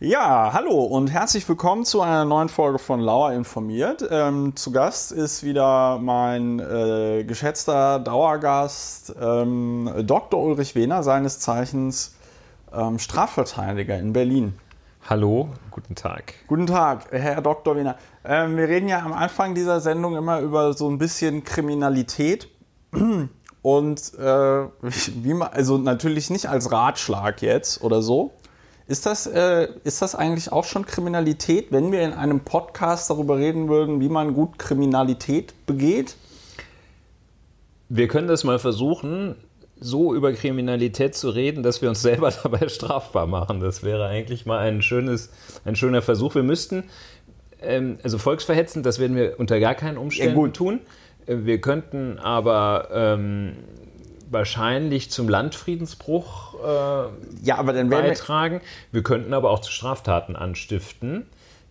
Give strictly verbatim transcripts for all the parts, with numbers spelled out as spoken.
Ja, hallo und herzlich willkommen zu einer neuen Folge von Lauer informiert. Ähm, zu Gast ist wieder mein äh, geschätzter Dauergast ähm, Doktor Ulrich Wehner, seines Zeichens ähm, Strafverteidiger in Berlin. Hallo, guten Tag. Guten Tag, Herr Doktor Wehner. Ähm, wir reden ja am Anfang dieser Sendung immer über so ein bisschen Kriminalität und äh, wie man, also natürlich nicht als Ratschlag jetzt oder so. Ist das, äh, ist das eigentlich auch schon Kriminalität, wenn wir in einem Podcast darüber reden würden, wie man gut Kriminalität begeht? Wir können das mal versuchen, so über Kriminalität zu reden, dass wir uns selber dabei strafbar machen. Das wäre eigentlich mal ein, schönes, ein schöner Versuch. Wir müssten, ähm, also volksverhetzend, das werden wir unter gar keinen Umständen ja, gut. tun. Wir könnten aber... Ähm, wahrscheinlich zum Landfriedensbruch äh, ja, aber dann beitragen. Wir könnten aber auch zu Straftaten anstiften.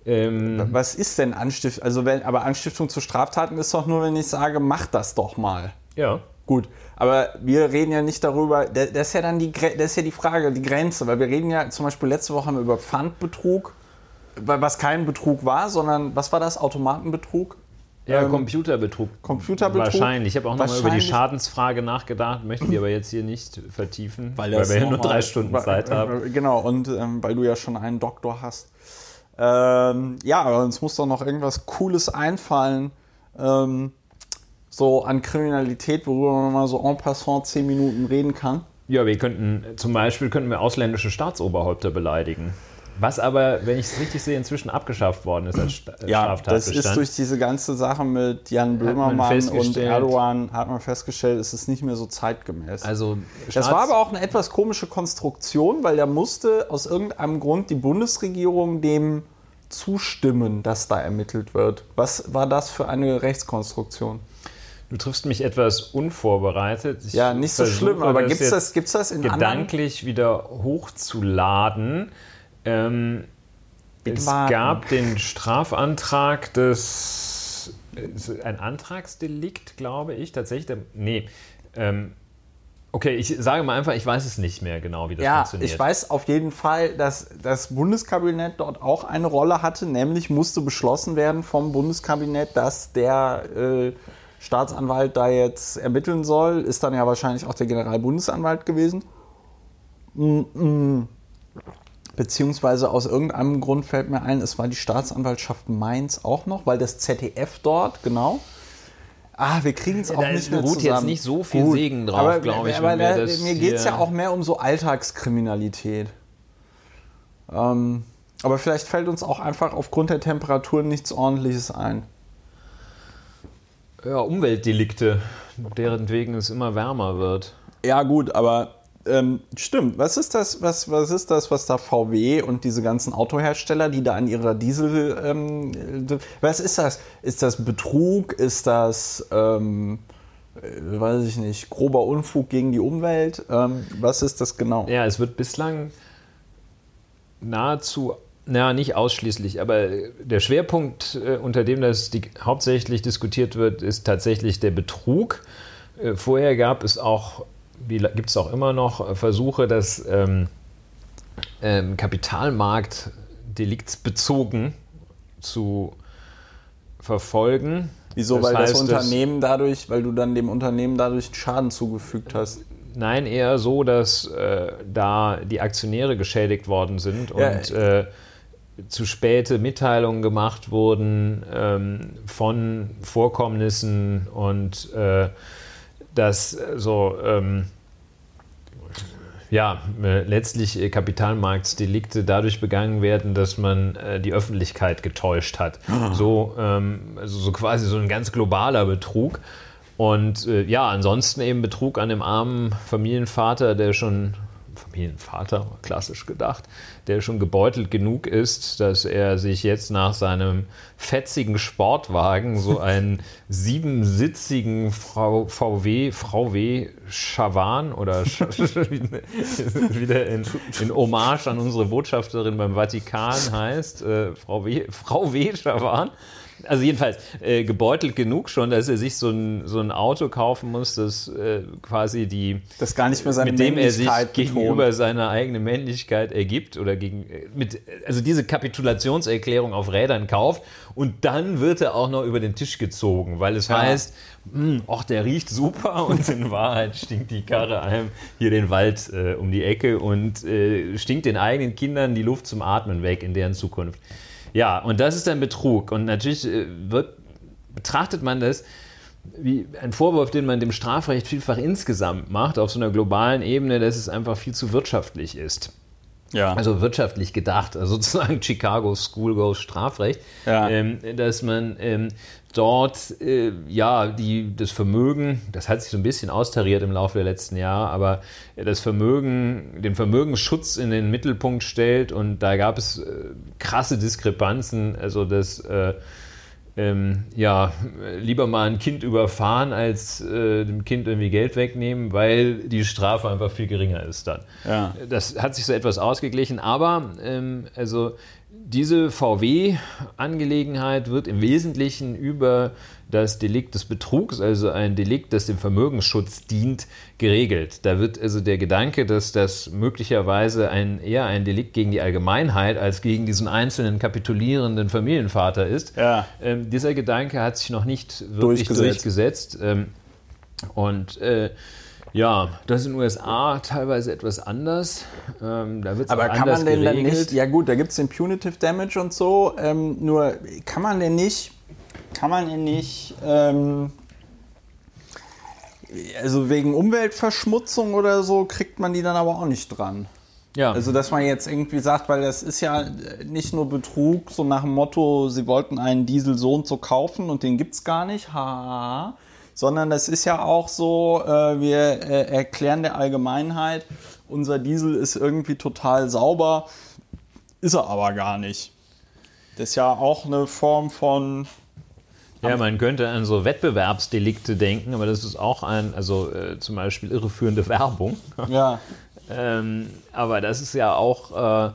Ähm, Was ist denn Anstiftung? Also wenn, aber Anstiftung zu Straftaten ist doch nur, wenn ich sage, mach das doch mal. Ja. Gut, aber wir reden ja nicht darüber, das ist ja dann die, das ist ja die Frage, die Grenze, weil wir reden ja zum Beispiel letzte Woche haben wir über Pfandbetrug, was kein Betrug war, sondern was war das? Automatenbetrug? Ja, Computerbetrug. Computerbetrug. Wahrscheinlich. Ich habe auch nochmal über die Schadensfrage nachgedacht, möchten wir aber jetzt hier nicht vertiefen, weil, weil wir ja nur drei Stunden weil, Zeit haben. Genau, und ähm, weil du ja schon einen Doktor hast. Ähm, ja, aber uns muss doch noch irgendwas Cooles einfallen, ähm, so an Kriminalität, worüber man mal so en passant zehn Minuten reden kann. Ja, wir könnten, zum Beispiel könnten wir ausländische Staatsoberhäupter beleidigen. Was aber, wenn ich es richtig sehe, inzwischen abgeschafft worden ist als Sta- ja, Straftatbestand. Ja, das ist durch diese ganze Sache mit Jan Blömermann und Erdogan, hat man festgestellt, es ist nicht mehr so zeitgemäß. Also das war aber auch eine etwas komische Konstruktion, weil da musste aus irgendeinem Grund die Bundesregierung dem zustimmen, dass da ermittelt wird. Was war das für eine Rechtskonstruktion? Du triffst mich etwas unvorbereitet. Ich ja, nicht so schlimm, aber gibt es das, gibt's das in gedanklich anderen? Wieder hochzuladen. Ähm, es warten. gab den Strafantrag des, ein Antragsdelikt, glaube ich, tatsächlich, der, nee, ähm, okay, ich sage mal einfach, ich weiß es nicht mehr genau, wie das ja, funktioniert. Ja, ich weiß auf jeden Fall, dass das Bundeskabinett dort auch eine Rolle hatte, nämlich musste beschlossen werden vom Bundeskabinett, dass der äh, Staatsanwalt da jetzt ermitteln soll, ist dann ja wahrscheinlich auch der Generalbundesanwalt gewesen. Mm-mm. Beziehungsweise aus irgendeinem Grund fällt mir ein, es war die Staatsanwaltschaft Mainz auch noch, weil das Z D F dort, genau. Ah, wir kriegen es auch da nicht mehr zusammen. Da ruht jetzt nicht so viel Gut. Segen drauf, glaube ich. Aber da, mir geht es ja auch mehr um so Alltagskriminalität. Ähm, aber vielleicht fällt uns auch einfach aufgrund der Temperaturen nichts Ordentliches ein. Ja, Umweltdelikte, deren wegen es immer wärmer wird. Ja gut, aber... Ähm, stimmt, was ist das, was, was ist das, was da V W und diese ganzen Autohersteller, die da an ihrer Diesel, ähm, was ist das? Ist das Betrug? Ist das, ähm, weiß ich nicht, grober Unfug gegen die Umwelt? Ähm, was ist das genau? Ja, es wird bislang nahezu, naja, nicht ausschließlich, aber der Schwerpunkt, äh, unter dem das die, hauptsächlich diskutiert wird, ist tatsächlich der Betrug. Äh, vorher gab es auch gibt es auch immer noch Versuche, das ähm, ähm, Kapitalmarkt deliktsbezogen zu verfolgen. Wieso? Das weil heißt, das Unternehmen dadurch, weil du dann dem Unternehmen dadurch Schaden zugefügt hast? Nein, eher so, dass äh, da die Aktionäre geschädigt worden sind ja, und äh, zu späte Mitteilungen gemacht wurden ähm, von Vorkommnissen und äh, dass so, ähm, ja, äh, letztlich Kapitalmarktdelikte dadurch begangen werden, dass man äh, die Öffentlichkeit getäuscht hat. Mhm. So, ähm, also so quasi so ein ganz globaler Betrug. Und äh, ja, ansonsten eben Betrug an dem armen Familienvater, der schon, Familienvater, klassisch gedacht, der schon gebeutelt genug ist, dass er sich jetzt nach seinem fetzigen Sportwagen so einen siebensitzigen Frau, VW, Frau W. Schawan oder wieder in, in Hommage an unsere Botschafterin beim Vatikan heißt, äh, Frau W. Frau W. Schawan, Also jedenfalls äh, gebeutelt genug schon, dass er sich so ein, so ein Auto kaufen muss, das äh, quasi die, das gar nicht mehr seine mit dem er sich betont. Gegenüber seiner eigenen Männlichkeit ergibt oder gegen mit, also diese Kapitulationserklärung auf Rädern kauft und dann wird er auch noch über den Tisch gezogen, weil es ja. heißt, ach, der riecht super und in Wahrheit stinkt die Karre einem hier den Wald äh, um die Ecke und äh, stinkt den eigenen Kindern die Luft zum Atmen weg in deren Zukunft. Ja, und das ist ein Betrug. Und natürlich wird, betrachtet man das wie ein Vorwurf, den man dem Strafrecht vielfach insgesamt macht, auf so einer globalen Ebene, dass es einfach viel zu wirtschaftlich ist. Ja. Also wirtschaftlich gedacht, also sozusagen Chicago Schoolgirls Strafrecht, ja. ähm, dass man ähm, dort äh, ja die, das Vermögen, das hat sich so ein bisschen austariert im Laufe der letzten Jahre, aber das Vermögen, den Vermögensschutz in den Mittelpunkt stellt und da gab es äh, krasse Diskrepanzen, also dass äh, ähm, ja lieber mal ein Kind überfahren als äh, dem Kind irgendwie Geld wegnehmen, weil die Strafe einfach viel geringer ist dann. Ja. Das hat sich so etwas ausgeglichen, aber ähm, also diese V W-Angelegenheit wird im Wesentlichen über das Delikt des Betrugs, also ein Delikt, das dem Vermögensschutz dient, geregelt. Da wird also der Gedanke, dass das möglicherweise ein, eher ein Delikt gegen die Allgemeinheit als gegen diesen einzelnen kapitulierenden Familienvater ist. Ja. Ähm, dieser Gedanke hat sich noch nicht wirklich durchgesetzt. durchgesetzt ähm, und äh, ja, das ist in den U S A teilweise etwas anders. Ähm, da wird's aber kann man denn geregelt. Dann nicht, ja gut, da gibt es den Punitive Damage und so, ähm, nur kann man denn nicht, kann man denn nicht, ähm, also wegen Umweltverschmutzung oder so, kriegt man die dann aber auch nicht dran. Ja. Also dass man jetzt irgendwie sagt, weil das ist ja nicht nur Betrug, so nach dem Motto, sie wollten einen Diesel so und so kaufen und den gibt's gar nicht, haha. Sondern das ist ja auch so, äh, wir äh, erklären der Allgemeinheit, unser Diesel ist irgendwie total sauber, ist er aber gar nicht. Das ist ja auch eine Form von... Ja, man könnte an so Wettbewerbsdelikte denken, aber das ist auch ein, also äh, zum Beispiel irreführende Werbung. Ja. ähm, aber das ist ja auch... Äh,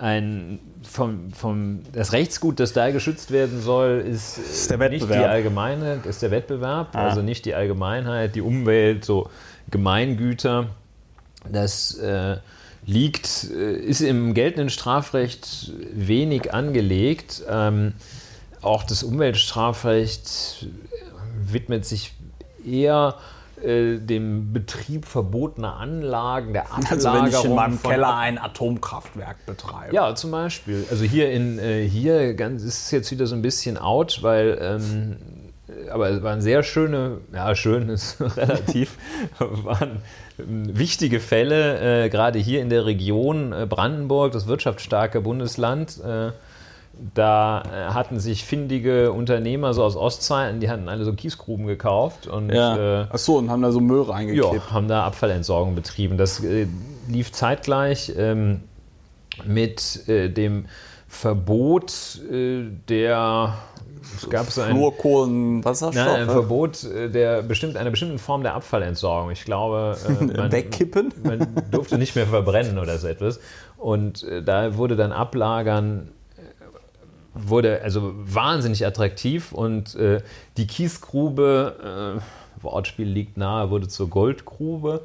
Ein, vom, vom, das Rechtsgut, das da geschützt werden soll, ist, ist der nicht die Allgemeinheit, ist der Wettbewerb, ah. also nicht die Allgemeinheit, die Umwelt, so Gemeingüter. Das äh, liegt, ist im geltenden Strafrecht wenig angelegt. Ähm, auch das Umweltstrafrecht widmet sich eher dem Betrieb verbotener Anlagen, der Ablagerung. Also wenn ich in meinem Keller ein Atomkraftwerk betreibe. Ja, zum Beispiel. Also hier in hier ganz, ist es jetzt wieder so ein bisschen out, weil ähm, aber es waren sehr schöne, ja schön ist relativ, waren wichtige Fälle, äh, gerade hier in der Region Brandenburg, das wirtschaftsstarke Bundesland, äh, da hatten sich findige Unternehmer so aus Ostzeiten, die hatten alle so Kiesgruben gekauft. Und, ja. äh, Ach so, und haben da so Müll reingeklebt. Ja, haben da Abfallentsorgung betrieben. Das äh, lief zeitgleich ähm, mit äh, dem Verbot äh, der... Es gab so ein, Fluorkohlenwasserstoff. Nein, ein Verbot der bestimmt, einer bestimmten Form der Abfallentsorgung. Ich glaube, man, wegkippen? Man durfte nicht mehr verbrennen oder so etwas. Und äh, da wurde dann Ablagern... wurde also wahnsinnig attraktiv und äh, die Kiesgrube, äh, Wortspiel liegt nahe, wurde zur Goldgrube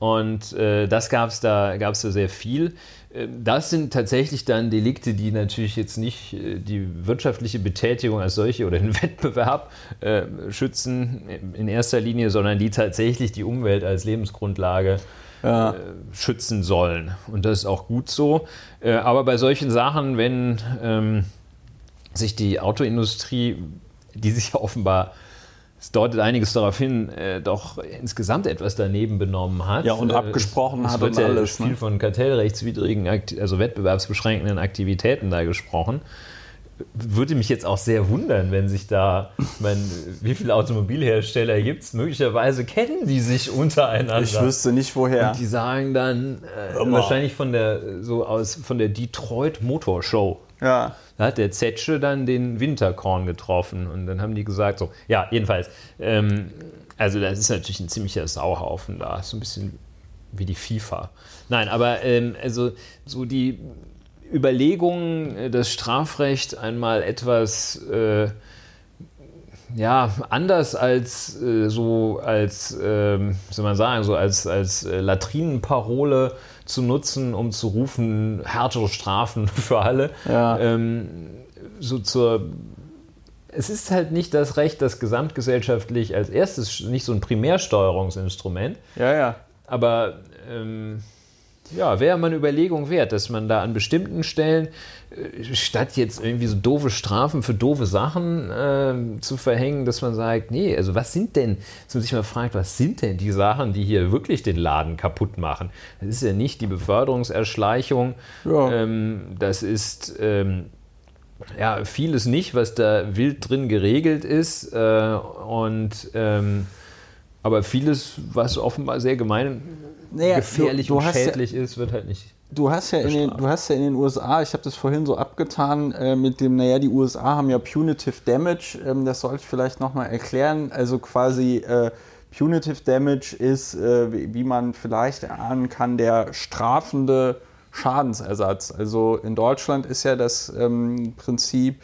und äh, das gab es da, gab's da sehr viel. Äh, das sind tatsächlich dann Delikte, die natürlich jetzt nicht äh, die wirtschaftliche Betätigung als solche oder den Wettbewerb äh, schützen in erster Linie, sondern die tatsächlich die Umwelt als Lebensgrundlage Ja. schützen sollen. Und das ist auch gut so. Äh, aber bei solchen Sachen, wenn... Ähm, sich die Autoindustrie, die sich offenbar, es deutet einiges darauf hin, äh, doch insgesamt etwas daneben benommen hat. Ja, und abgesprochen äh, hat und ja alles. Es wird viel ne? von kartellrechtswidrigen, also wettbewerbsbeschränkenden Aktivitäten da gesprochen. Würde mich jetzt auch sehr wundern, wenn sich da, ich meine, wie viele Automobilhersteller gibt es? Möglicherweise kennen die sich untereinander. Ich wüsste nicht, woher. Und die sagen dann äh, wahrscheinlich von der, so aus, von der Detroit Motor Show. Ja. Da hat der Zetsche dann den Winterkorn getroffen und dann haben die gesagt, so, ja, jedenfalls, ähm, also das ist natürlich ein ziemlicher Sauhaufen da, so ein bisschen wie die FIFA. Nein, aber ähm, also so die Überlegungen, das Strafrecht einmal etwas äh, ja, anders als äh, so als äh, soll man sagen, so als, als Latrinenparole zu nutzen, um zu rufen, härtere Strafen für alle. Ja. Ähm, so zur Es ist halt nicht das Recht, das gesamtgesellschaftlich als erstes, nicht so ein Primärsteuerungsinstrument. Ja, ja. Aber ähm, ja, wäre mal eine Überlegung wert, dass man da an bestimmten Stellen, äh, statt jetzt irgendwie so doofe Strafen für doofe Sachen äh, zu verhängen, dass man sagt, nee, also was sind denn, dass man sich mal fragt, was sind denn die Sachen, die hier wirklich den Laden kaputt machen? Das ist ja nicht die Beförderungserschleichung, ja. ähm, das ist... Ähm, Ja, vieles nicht, was da wild drin geregelt ist, äh, und ähm, aber vieles, was offenbar sehr gemein, naja, gefährlich du, du und schädlich ja, ist, wird halt nicht. Du hast ja in den, du hast ja in den U S A, ich habe das vorhin so abgetan äh, mit dem, naja, die U S A haben ja Punitive Damage, ähm, das sollte ich vielleicht nochmal erklären, also quasi äh, Punitive Damage ist, äh, wie, wie man vielleicht erahnen kann, der strafende Schadensersatz. Also in Deutschland ist ja das ähm, Prinzip,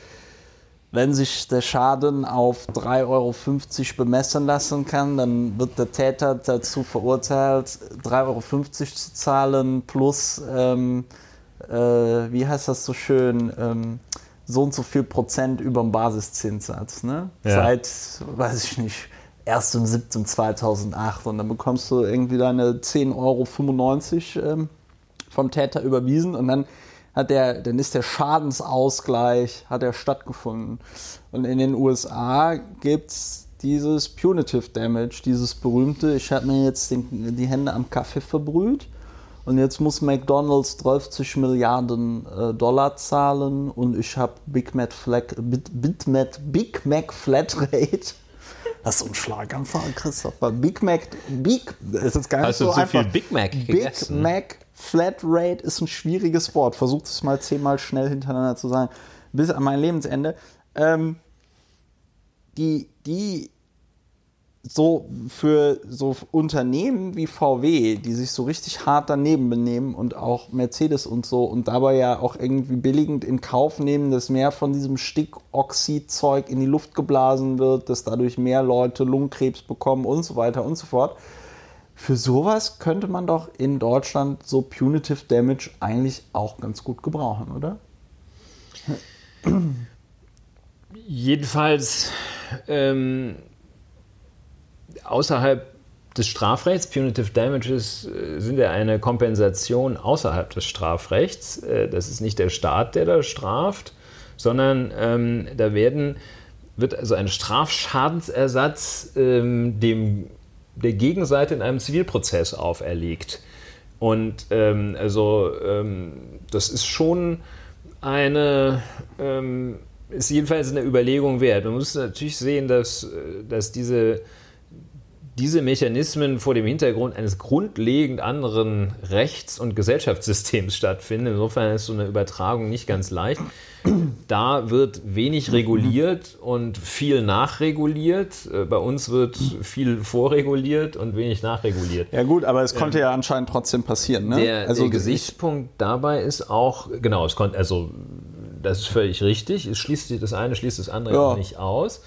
wenn sich der Schaden auf drei Euro fünfzig bemessen lassen kann, dann wird der Täter dazu verurteilt, drei Euro fünfzig zu zahlen plus, ähm, äh, wie heißt das so schön, ähm, so und so viel Prozent über dem Basiszinssatz. Ne? Ja. Seit, weiß ich nicht, erster siebter zweitausendacht. Und dann bekommst du irgendwie deine zehn Euro fünfundneunzig ähm, vom Täter überwiesen und dann hat der, dann ist der Schadensausgleich, hat er stattgefunden. Und in den U S A gibt es dieses Punitive Damage, dieses berühmte, ich habe mir jetzt den, die Hände am Kaffee verbrüht und jetzt muss McDonald's dreißig Milliarden äh, Dollar zahlen und ich habe Big Mac Flat, Big, Big Mac, Big Mac Flatrate. Das ist ein Schlaganfall, Christopher. Big Mac, Big, das ist gar nicht also so einfach. Hast du zu viel Big Mac gegessen? Big Mac Flatrate ist ein schwieriges Wort. Versucht es mal zehnmal schnell hintereinander zu sagen. Bis an mein Lebensende. Ähm, die, die so für so Unternehmen wie V W, die sich so richtig hart daneben benehmen und auch Mercedes und so und dabei ja auch irgendwie billigend in Kauf nehmen, dass mehr von diesem Stickoxid-Zeug in die Luft geblasen wird, dass dadurch mehr Leute Lungenkrebs bekommen und so weiter und so fort. Für sowas könnte man doch in Deutschland so Punitive Damage eigentlich auch ganz gut gebrauchen, oder? Jedenfalls ähm, außerhalb des Strafrechts. Punitive Damages sind ja eine Kompensation außerhalb des Strafrechts. Das ist nicht der Staat, der da straft, sondern ähm, da werden, wird also ein Strafschadensersatz ähm, dem der Gegenseite in einem Zivilprozess auferlegt. Und ähm, also ähm, das ist schon eine, ähm, ist jedenfalls eine Überlegung wert. Man muss natürlich sehen, dass, dass diese, diese Mechanismen vor dem Hintergrund eines grundlegend anderen Rechts- und Gesellschaftssystems stattfinden. Insofern ist so eine Übertragung nicht ganz leicht. Da wird wenig reguliert und viel nachreguliert. Bei uns wird viel vorreguliert und wenig nachreguliert. Ja gut, aber es konnte ähm, ja anscheinend trotzdem passieren. Ne? Der, also der Gesichtspunkt dabei ist auch, genau, es konnte, also das ist völlig richtig. Es schließt das eine, schließt das andere ja. nicht aus.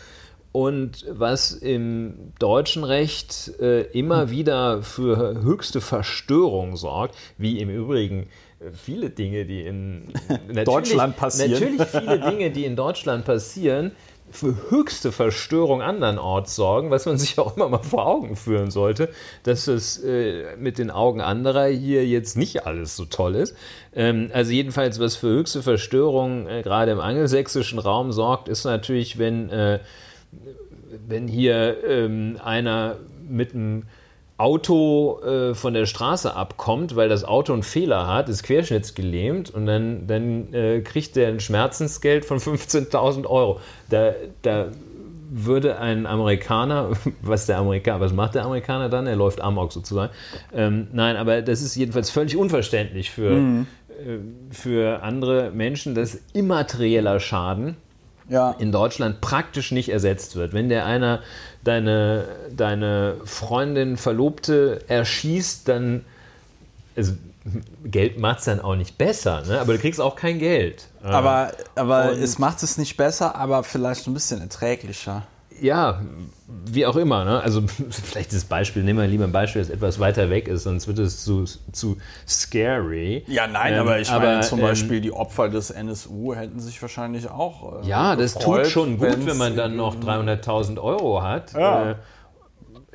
Und was im deutschen Recht äh, immer wieder für höchste Verstörung sorgt, wie im Übrigen viele Dinge, die in Deutschland passieren. Natürlich viele Dinge, die in Deutschland passieren, für höchste Verstörung andernorts sorgen, was man sich auch immer mal vor Augen führen sollte, dass es äh, mit den Augen anderer hier jetzt nicht alles so toll ist. Ähm, also jedenfalls, was für höchste Verstörung äh, gerade im angelsächsischen Raum sorgt, ist natürlich, wenn, äh, wenn hier ähm, einer mit einem Auto äh, von der Straße abkommt, weil das Auto einen Fehler hat, ist querschnittsgelähmt und dann, dann äh, kriegt der ein Schmerzensgeld von fünfzehntausend Euro. Da, da würde ein Amerikaner, was der Amerikaner, was macht der Amerikaner dann? Er läuft amok sozusagen. Ähm, nein, aber das ist jedenfalls völlig unverständlich für, mhm. äh, für andere Menschen, dass immaterieller Schaden ja. in Deutschland praktisch nicht ersetzt wird. Wenn der einer deine, deine Freundin, Verlobte erschießt, dann, also Geld macht es dann auch nicht besser, ne? Aber du kriegst auch kein Geld. Aber, aber es macht es nicht besser, aber vielleicht ein bisschen erträglicher. Ja, wie auch immer, ne? Also vielleicht das Beispiel, nehmen wir lieber ein Beispiel, das etwas weiter weg ist, sonst wird es zu, zu scary. Ja, nein, ähm, aber ich aber, meine zum ähm, Beispiel, die Opfer des N S U hätten sich wahrscheinlich auch äh, ja, gefreut, das tut schon gut, wenn man dann noch dreihunderttausend Euro hat. Ja. Äh,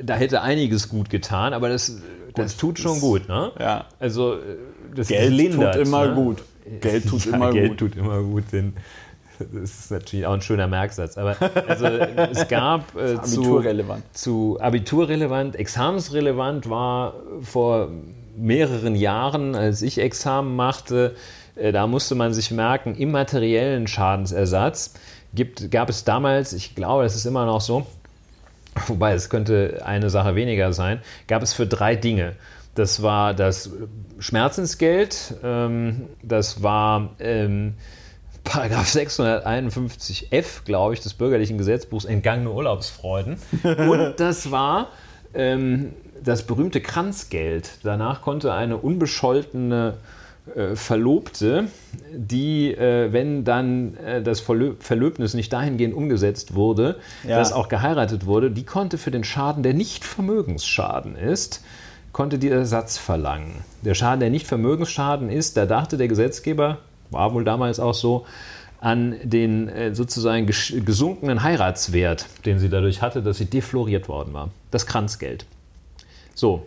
da hätte einiges gut getan, aber das, das tut schon gut, ne? Ja. Also das Geld lindert, tut immer ne? gut. Geld tut ja, immer Geld gut. Geld tut immer gut, denn das ist natürlich auch ein schöner Merksatz, aber also, es gab äh, Abiturrelevant. Zu, zu Abiturrelevant, Examensrelevant war vor mehreren Jahren, als ich Examen machte, äh, da musste man sich merken, immateriellen Schadensersatz gibt, gab es damals, ich glaube, das ist immer noch so, wobei es könnte eine Sache weniger sein, gab es für drei Dinge. Das war das Schmerzensgeld, ähm, das war ähm, Paragraph sechshunderteinundfünfzig f, glaube ich, des bürgerlichen Gesetzbuchs, entgangene Urlaubsfreuden. Und das war ähm, das berühmte Kranzgeld. Danach konnte eine unbescholtene äh, Verlobte, die, äh, wenn dann äh, das Verlö- Verlöbnis nicht dahingehend umgesetzt wurde, ja. dass auch geheiratet wurde, die konnte für den Schaden, der nicht Vermögensschaden ist, konnte die Ersatz verlangen. Der Schaden, der nicht Vermögensschaden ist, da dachte der Gesetzgeber, war wohl damals auch so, an den äh, sozusagen ges- gesunkenen Heiratswert, den sie dadurch hatte, dass sie defloriert worden war. Das Kranzgeld. So,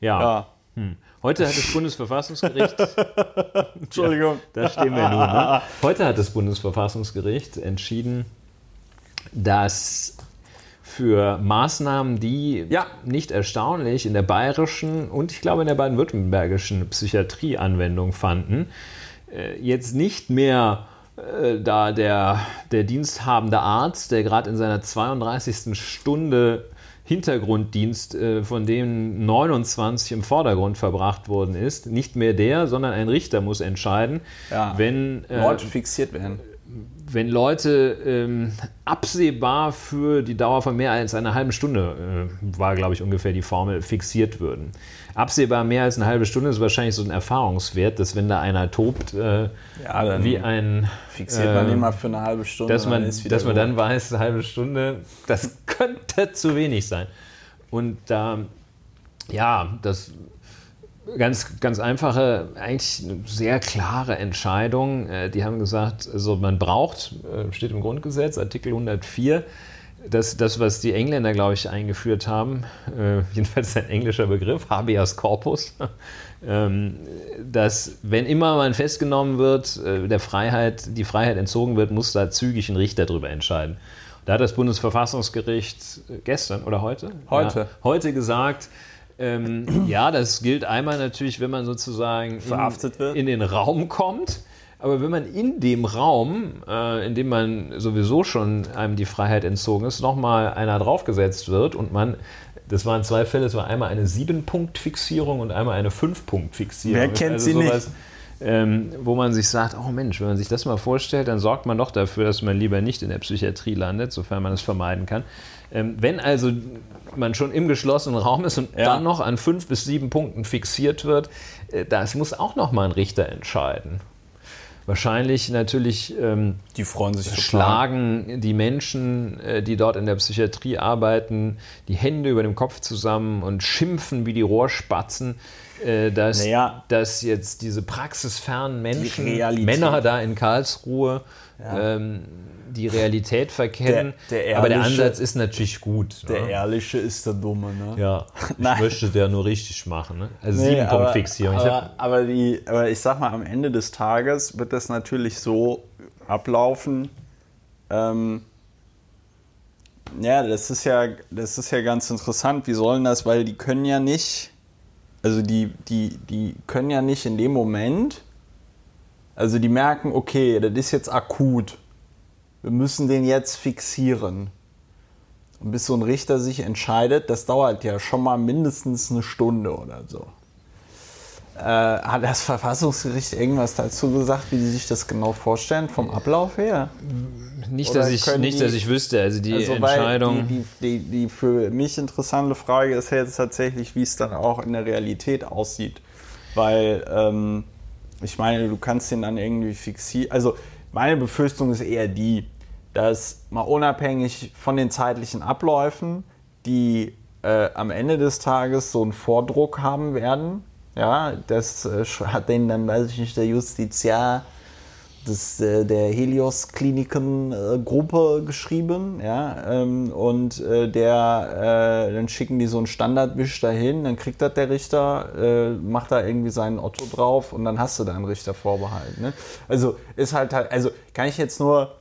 ja. ja. Hm. Heute hat das Bundesverfassungsgericht... Entschuldigung. Ja, da stehen wir nun. Ne? Heute hat das Bundesverfassungsgericht entschieden, dass für Maßnahmen, die ja. nicht erstaunlich in der bayerischen und ich glaube in der baden-württembergischen Psychiatrie Anwendung fanden, jetzt nicht mehr äh, da der, der diensthabende Arzt, der gerade in seiner zweiunddreißigsten Stunde Hintergrunddienst, äh, von dem neunundzwanzig im Vordergrund verbracht worden ist, nicht mehr der, sondern ein Richter muss entscheiden, ja, wenn äh, Leute fixiert werden. Wenn Leute ähm, absehbar für die Dauer von mehr als einer halben Stunde, äh, war glaube ich ungefähr die Formel, fixiert würden. Absehbar mehr als eine halbe Stunde ist wahrscheinlich so ein Erfahrungswert, dass wenn da einer tobt, äh, ja, dann wie ein... Fixiert äh, man den mal für eine halbe Stunde. Dass man, dann, dass man dann weiß, eine halbe Stunde, das könnte zu wenig sein. Und da, ähm, ja, das... Ganz, ganz einfache, eigentlich eine sehr klare Entscheidung. Die haben gesagt, also man braucht, steht im Grundgesetz, Artikel hundertvier, das, das was die Engländer, glaube ich, eingeführt haben, jedenfalls ein englischer Begriff, Habeas Corpus, dass wenn immer man festgenommen wird, der Freiheit, die Freiheit entzogen wird, muss da zügig ein Richter drüber entscheiden. Da hat das Bundesverfassungsgericht gestern oder heute? Heute. Ja, heute gesagt, Ähm, ja, das gilt einmal natürlich, wenn man sozusagen verhaftet wird, in den Raum kommt. Aber wenn man in dem Raum, äh, in dem man sowieso schon einem die Freiheit entzogen ist, nochmal einer draufgesetzt wird und man, das waren zwei Fälle, es war einmal eine Sieben-Punkt-Fixierung und einmal eine Fünf-Punkt-Fixierung. Wer kennt also sie sowas, nicht? Ähm, wo man sich sagt, oh Mensch, wenn man sich das mal vorstellt, dann sorgt man doch dafür, dass man lieber nicht in der Psychiatrie landet, sofern man es vermeiden kann. Ähm, wenn also man schon im geschlossenen Raum ist und ja. dann noch an fünf bis sieben Punkten fixiert wird, äh, das muss auch nochmal ein Richter entscheiden. Wahrscheinlich natürlich ähm, die freuen sich schlagen total. Die Menschen, äh, die dort in der Psychiatrie arbeiten, die Hände über dem Kopf zusammen und schimpfen wie die Rohrspatzen, äh, dass, naja. dass jetzt diese praxisfernen Menschen, die Männer da in Karlsruhe, ja. ähm, die Realität verkennen, der, der ehrliche, aber der Ansatz ist natürlich gut. Der ne? Ehrliche ist der Dumme, ne? Ja, ich Nein. möchte es ja nur richtig machen, ne? Also nee, Sieben-Punkt-Fixierung. Aber, aber, aber, die, aber ich sag mal, am Ende des Tages wird das natürlich so ablaufen, ähm, ja, das ist ja, das ist ja ganz interessant, wie sollen das, weil die können ja nicht, also die, die, die können ja nicht in dem Moment, also die merken, okay, das ist jetzt akut, wir müssen den jetzt fixieren. Und bis so ein Richter sich entscheidet, das dauert ja schon mal mindestens eine Stunde oder so. Äh, hat das Verfassungsgericht irgendwas dazu gesagt, wie die sich das genau vorstellen, vom Ablauf her? Nicht, dass ich, nicht die, dass ich wüsste, also die also Entscheidung... Die, die, die, die für mich interessante Frage ist jetzt tatsächlich, wie es dann auch in der Realität aussieht. weil ähm, ich meine, du kannst ihn dann irgendwie fixieren. Also meine Befürchtung ist eher die, dass mal unabhängig von den zeitlichen Abläufen, die äh, am Ende des Tages so einen Vordruck haben werden, ja, das äh, hat denen dann, weiß ich nicht, der Justiziar das, äh, der Helios-Kliniken-Gruppe geschrieben, ja, ähm, und äh, der, äh, dann schicken die so einen Standardwisch dahin, dann kriegt das der Richter, äh, macht da irgendwie seinen Otto drauf und dann hast du da einen Richtervorbehalt, ne? Also ist halt, halt, also kann ich jetzt nur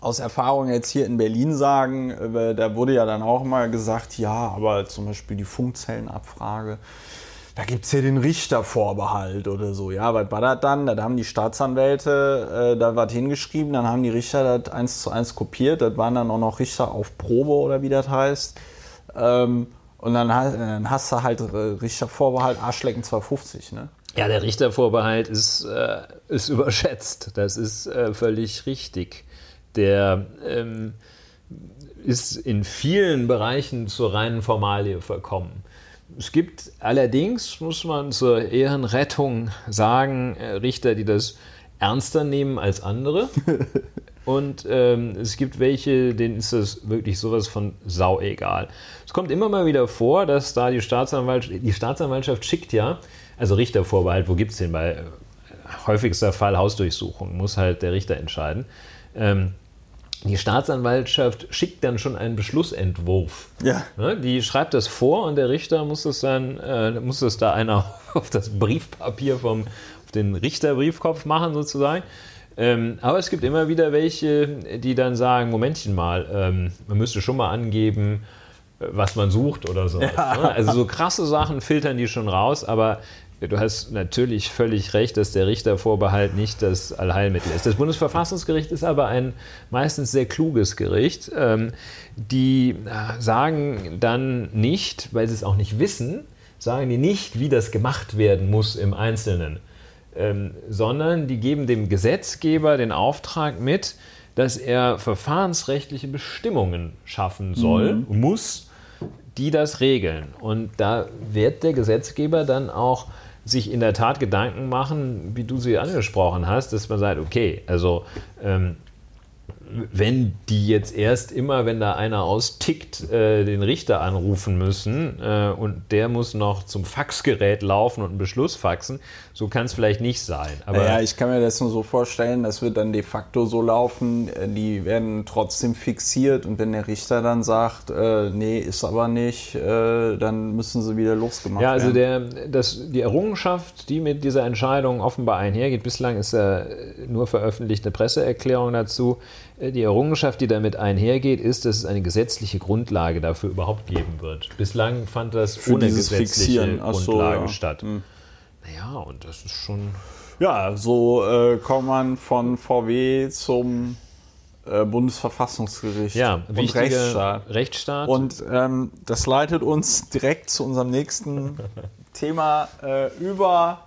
aus Erfahrung jetzt hier in Berlin sagen, äh, da wurde ja dann auch mal gesagt, ja, aber zum Beispiel die Funkzellenabfrage, da gibt es hier den Richtervorbehalt oder so. Ja, was war das dann? Da haben die Staatsanwälte äh, da was hingeschrieben, dann haben die Richter das eins zu eins kopiert. Das waren dann auch noch Richter auf Probe oder wie das heißt. Ähm, und dann, dann hast du halt Richtervorbehalt Arschlecken zweihundertfünfzig, ne? Ja, der Richtervorbehalt ist, äh, ist überschätzt. Das ist äh, völlig richtig. Der ähm, ist in vielen Bereichen zur reinen Formalie verkommen. Es gibt allerdings, muss man zur Ehrenrettung sagen, Richter, die das ernster nehmen als andere. Und ähm, es gibt welche, denen ist das wirklich sowas von sauegal. Es kommt immer mal wieder vor, dass da die Staatsanwaltschaft, die Staatsanwaltschaft schickt ja, also Richtervorbehalt, wo gibt es den bei? Häufigster Fall Hausdurchsuchung, muss halt der Richter entscheiden. Ähm, Die Staatsanwaltschaft schickt dann schon einen Beschlussentwurf. Ja. Die schreibt das vor und der Richter muss das dann, äh, muss das da einer auf das Briefpapier vom, auf den Richterbriefkopf machen sozusagen. Ähm, aber es gibt immer wieder welche, die dann sagen, Momentchen mal, ähm, man müsste schon mal angeben, was man sucht oder so. Ja. Ne? Also so krasse Sachen filtern die schon raus, aber du hast natürlich völlig recht, dass der Richtervorbehalt nicht das Allheilmittel ist. Das Bundesverfassungsgericht ist aber ein meistens sehr kluges Gericht. Die sagen dann nicht, weil sie es auch nicht wissen, sagen die nicht, wie das gemacht werden muss im Einzelnen, sondern die geben dem Gesetzgeber den Auftrag mit, dass er verfahrensrechtliche Bestimmungen schaffen soll, mhm. muss, die das regeln. Und da wird der Gesetzgeber dann auch sich in der Tat Gedanken machen, wie du sie angesprochen hast, dass man sagt, okay, also ähm, wenn die jetzt erst immer, wenn da einer austickt, äh, den Richter anrufen müssen äh, und der muss noch zum Faxgerät laufen und einen Beschluss faxen, so kann es vielleicht nicht sein. Aber naja, ich kann mir das nur so vorstellen, das wird dann de facto so laufen, die werden trotzdem fixiert und wenn der Richter dann sagt, äh, nee, ist aber nicht, äh, dann müssen sie wieder losgemacht werden. Ja, also der, das, die Errungenschaft, die mit dieser Entscheidung offenbar einhergeht, bislang ist ja nur veröffentlicht eine Presseerklärung dazu. Die Errungenschaft, die damit einhergeht, ist, dass es eine gesetzliche Grundlage dafür überhaupt geben wird. Bislang fand das Für ohne gesetzliche Grundlage so, ja. statt. Hm. Naja, und das ist schon... Ja, so äh, kommt man von V W zum äh, Bundesverfassungsgericht ja, und Rechtsstaat. Rechtsstaat. Und ähm, das leitet uns direkt zu unserem nächsten Thema äh, über...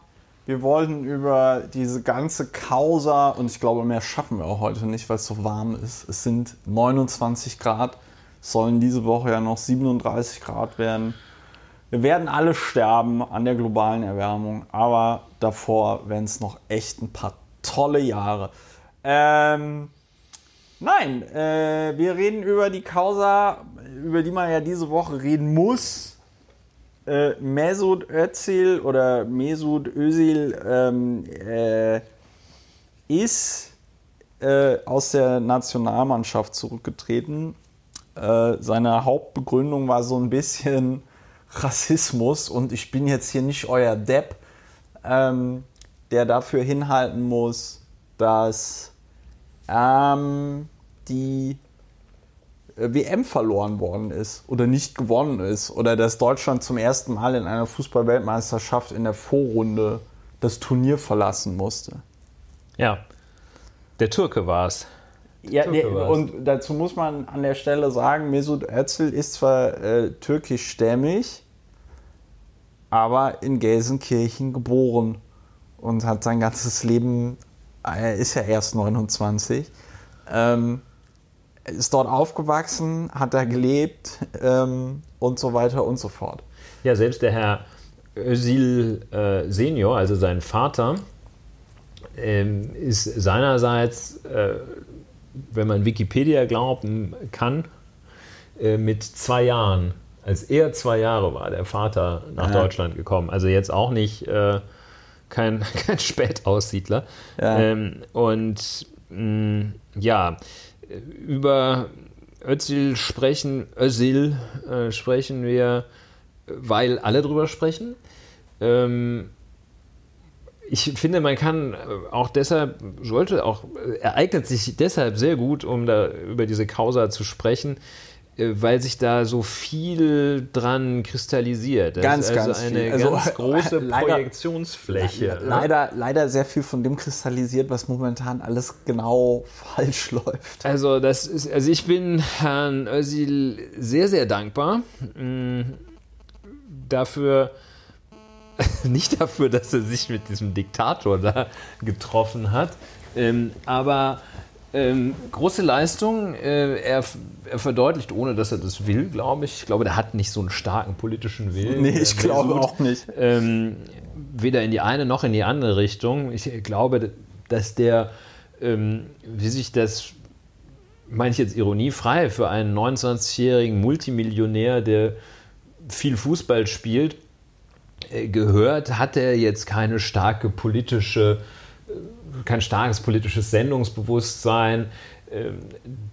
Wir wollten über diese ganze Causa, und ich glaube, mehr schaffen wir auch heute nicht, weil es so warm ist. Es sind neunundzwanzig Grad, sollen diese Woche ja noch siebenunddreißig Grad werden. Wir werden alle sterben an der globalen Erwärmung, aber davor werden es noch echt ein paar tolle Jahre. Ähm, nein, äh, wir reden über die Causa, über die man ja diese Woche reden muss. Äh, Mesut Özil oder Mesut Özil ähm, äh, ist äh, aus der Nationalmannschaft zurückgetreten. Äh, seine Hauptbegründung war so ein bisschen Rassismus und ich bin jetzt hier nicht euer Depp, ähm, der dafür hinhalten muss, dass ähm, die W M verloren worden ist oder nicht gewonnen ist oder dass Deutschland zum ersten Mal in einer Fußball-Weltmeisterschaft in der Vorrunde das Turnier verlassen musste. Ja, der Türke war es. Ja, Türke der, war's. Und dazu muss man an der Stelle sagen, Mesut Özil ist zwar äh, türkischstämmig, aber in Gelsenkirchen geboren und hat sein ganzes Leben, er ist ja erst neunundzwanzig, ähm, ist dort aufgewachsen, hat da gelebt ähm, und so weiter und so fort. Ja, selbst der Herr Özil äh, Senior, also sein Vater, ähm, ist seinerseits, äh, wenn man Wikipedia glauben kann, äh, mit zwei Jahren, als er zwei Jahre war, der Vater nach ja. Deutschland gekommen. Also jetzt auch nicht äh, kein, kein Spätaussiedler. Ja. Ähm, und mh, ja, über Özil sprechen, Özil äh, sprechen wir, weil alle drüber sprechen. Ähm, ich finde, man kann auch deshalb, sollte auch, ereignet sich deshalb sehr gut, um da über diese Causa zu sprechen, weil sich da so viel dran kristallisiert. Das ganz, ist also ganz eine viel. Also ganz große leider, Projektionsfläche. Leider, leider sehr viel von dem kristallisiert, was momentan alles genau falsch läuft. Also, das ist, also ich bin Herrn Özil sehr, sehr dankbar dafür, nicht dafür, dass er sich mit diesem Diktator da getroffen hat, aber Ähm, große Leistung, äh, er, er verdeutlicht, ohne dass er das will, glaube ich. Ich glaube, der hat nicht so einen starken politischen Willen. Nee, ich glaube auch nicht. Ähm, weder in die eine noch in die andere Richtung. Ich glaube, dass der, ähm, wie sich das, meine ich jetzt ironiefrei, für einen neunundzwanzigjährigen Multimillionär, der viel Fußball spielt, äh, gehört, hat er jetzt keine starke politische kein starkes politisches Sendungsbewusstsein, ähm,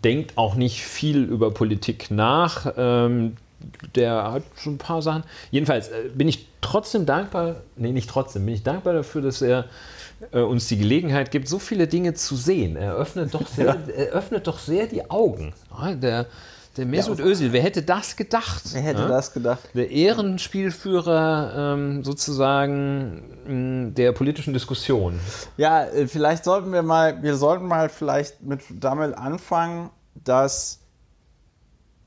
denkt auch nicht viel über Politik nach, ähm, der hat schon ein paar Sachen. Jedenfalls äh, bin ich trotzdem dankbar, nee, nicht trotzdem, bin ich dankbar dafür, dass er äh, uns die Gelegenheit gibt, so viele Dinge zu sehen. Er öffnet doch sehr, ja. er öffnet doch sehr die Augen. Ja, der der Mesut ja, Özil, wer hätte das gedacht? Wer hätte ja? das gedacht? Der Ehrenspielführer ähm, sozusagen mh, der politischen Diskussion. Ja, vielleicht sollten wir mal, wir sollten mal vielleicht mit damit anfangen, dass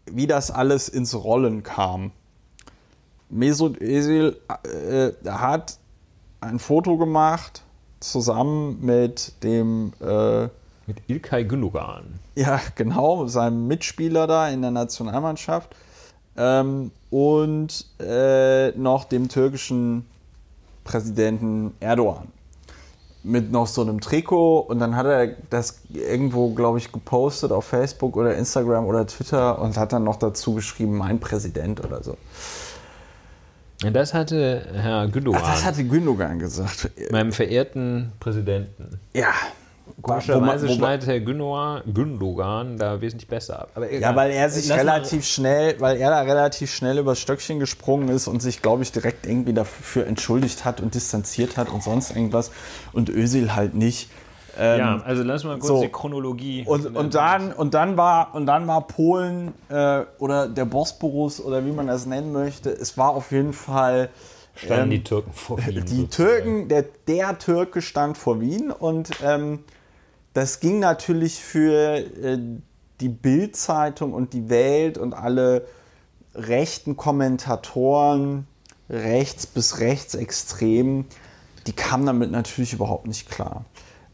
wie das alles ins Rollen kam. Mesut Özil äh, hat ein Foto gemacht zusammen mit dem äh, mit Ilkay Gündogan. Ja, genau, seinem Mitspieler da in der Nationalmannschaft ähm, und äh, noch dem türkischen Präsidenten Erdogan mit noch so einem Trikot, und dann hat er das irgendwo, glaube ich, gepostet auf Facebook oder Instagram oder Twitter und hat dann noch dazu geschrieben, mein Präsident oder so. Das hatte Herr Gündogan. Ach, das hatte Gündogan gesagt. Meinem verehrten Präsidenten. Ja. Komischerweise schneidet Herr Gündogan da wesentlich besser ab. Aber ja, weil er sich relativ schnell, weil er da relativ schnell übers Stöckchen gesprungen ist und sich, glaube ich, direkt irgendwie dafür entschuldigt hat und distanziert hat und sonst irgendwas. Und Özil halt nicht. Ähm, ja, also lass mal kurz so. die Chronologie. Und, und, dann, und, dann war, und dann war Polen äh, oder der Bosporus oder wie man das nennen möchte, es war auf jeden Fall... Standen ähm, die Türken vor Wien. Die Türken, der, der Türke stand vor Wien, und ähm, das ging natürlich für äh, die Bild-Zeitung und die Welt und alle rechten Kommentatoren, rechts bis rechtsextrem, die kamen damit natürlich überhaupt nicht klar.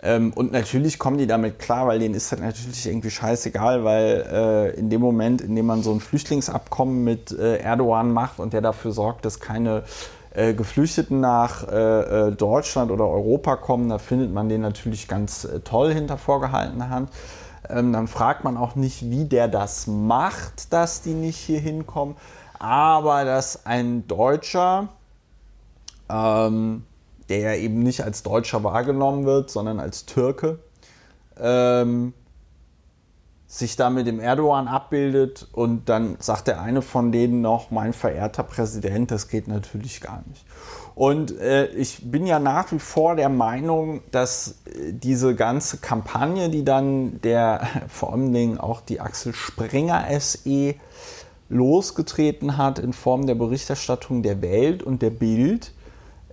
Ähm, und natürlich kommen die damit klar, weil denen ist das natürlich irgendwie scheißegal, weil äh, in dem Moment, in dem man so ein Flüchtlingsabkommen mit äh, Erdogan macht und der dafür sorgt, dass keine Äh, Geflüchteten nach äh, Deutschland oder Europa kommen, da findet man den natürlich ganz äh, toll hinter vorgehaltener Hand. Ähm, dann fragt man auch nicht, wie der das macht, dass die nicht hier hinkommen. Aber dass ein Deutscher, ähm, der ja eben nicht als Deutscher wahrgenommen wird, sondern als Türke, ähm, sich da mit dem Erdogan abbildet, und dann sagt der eine von denen noch, mein verehrter Präsident, das geht natürlich gar nicht. Und äh, ich bin ja nach wie vor der Meinung, dass äh, diese ganze Kampagne, die dann der, vor allen Dingen auch die Axel Springer S E losgetreten hat in Form der Berichterstattung der Welt und der Bild,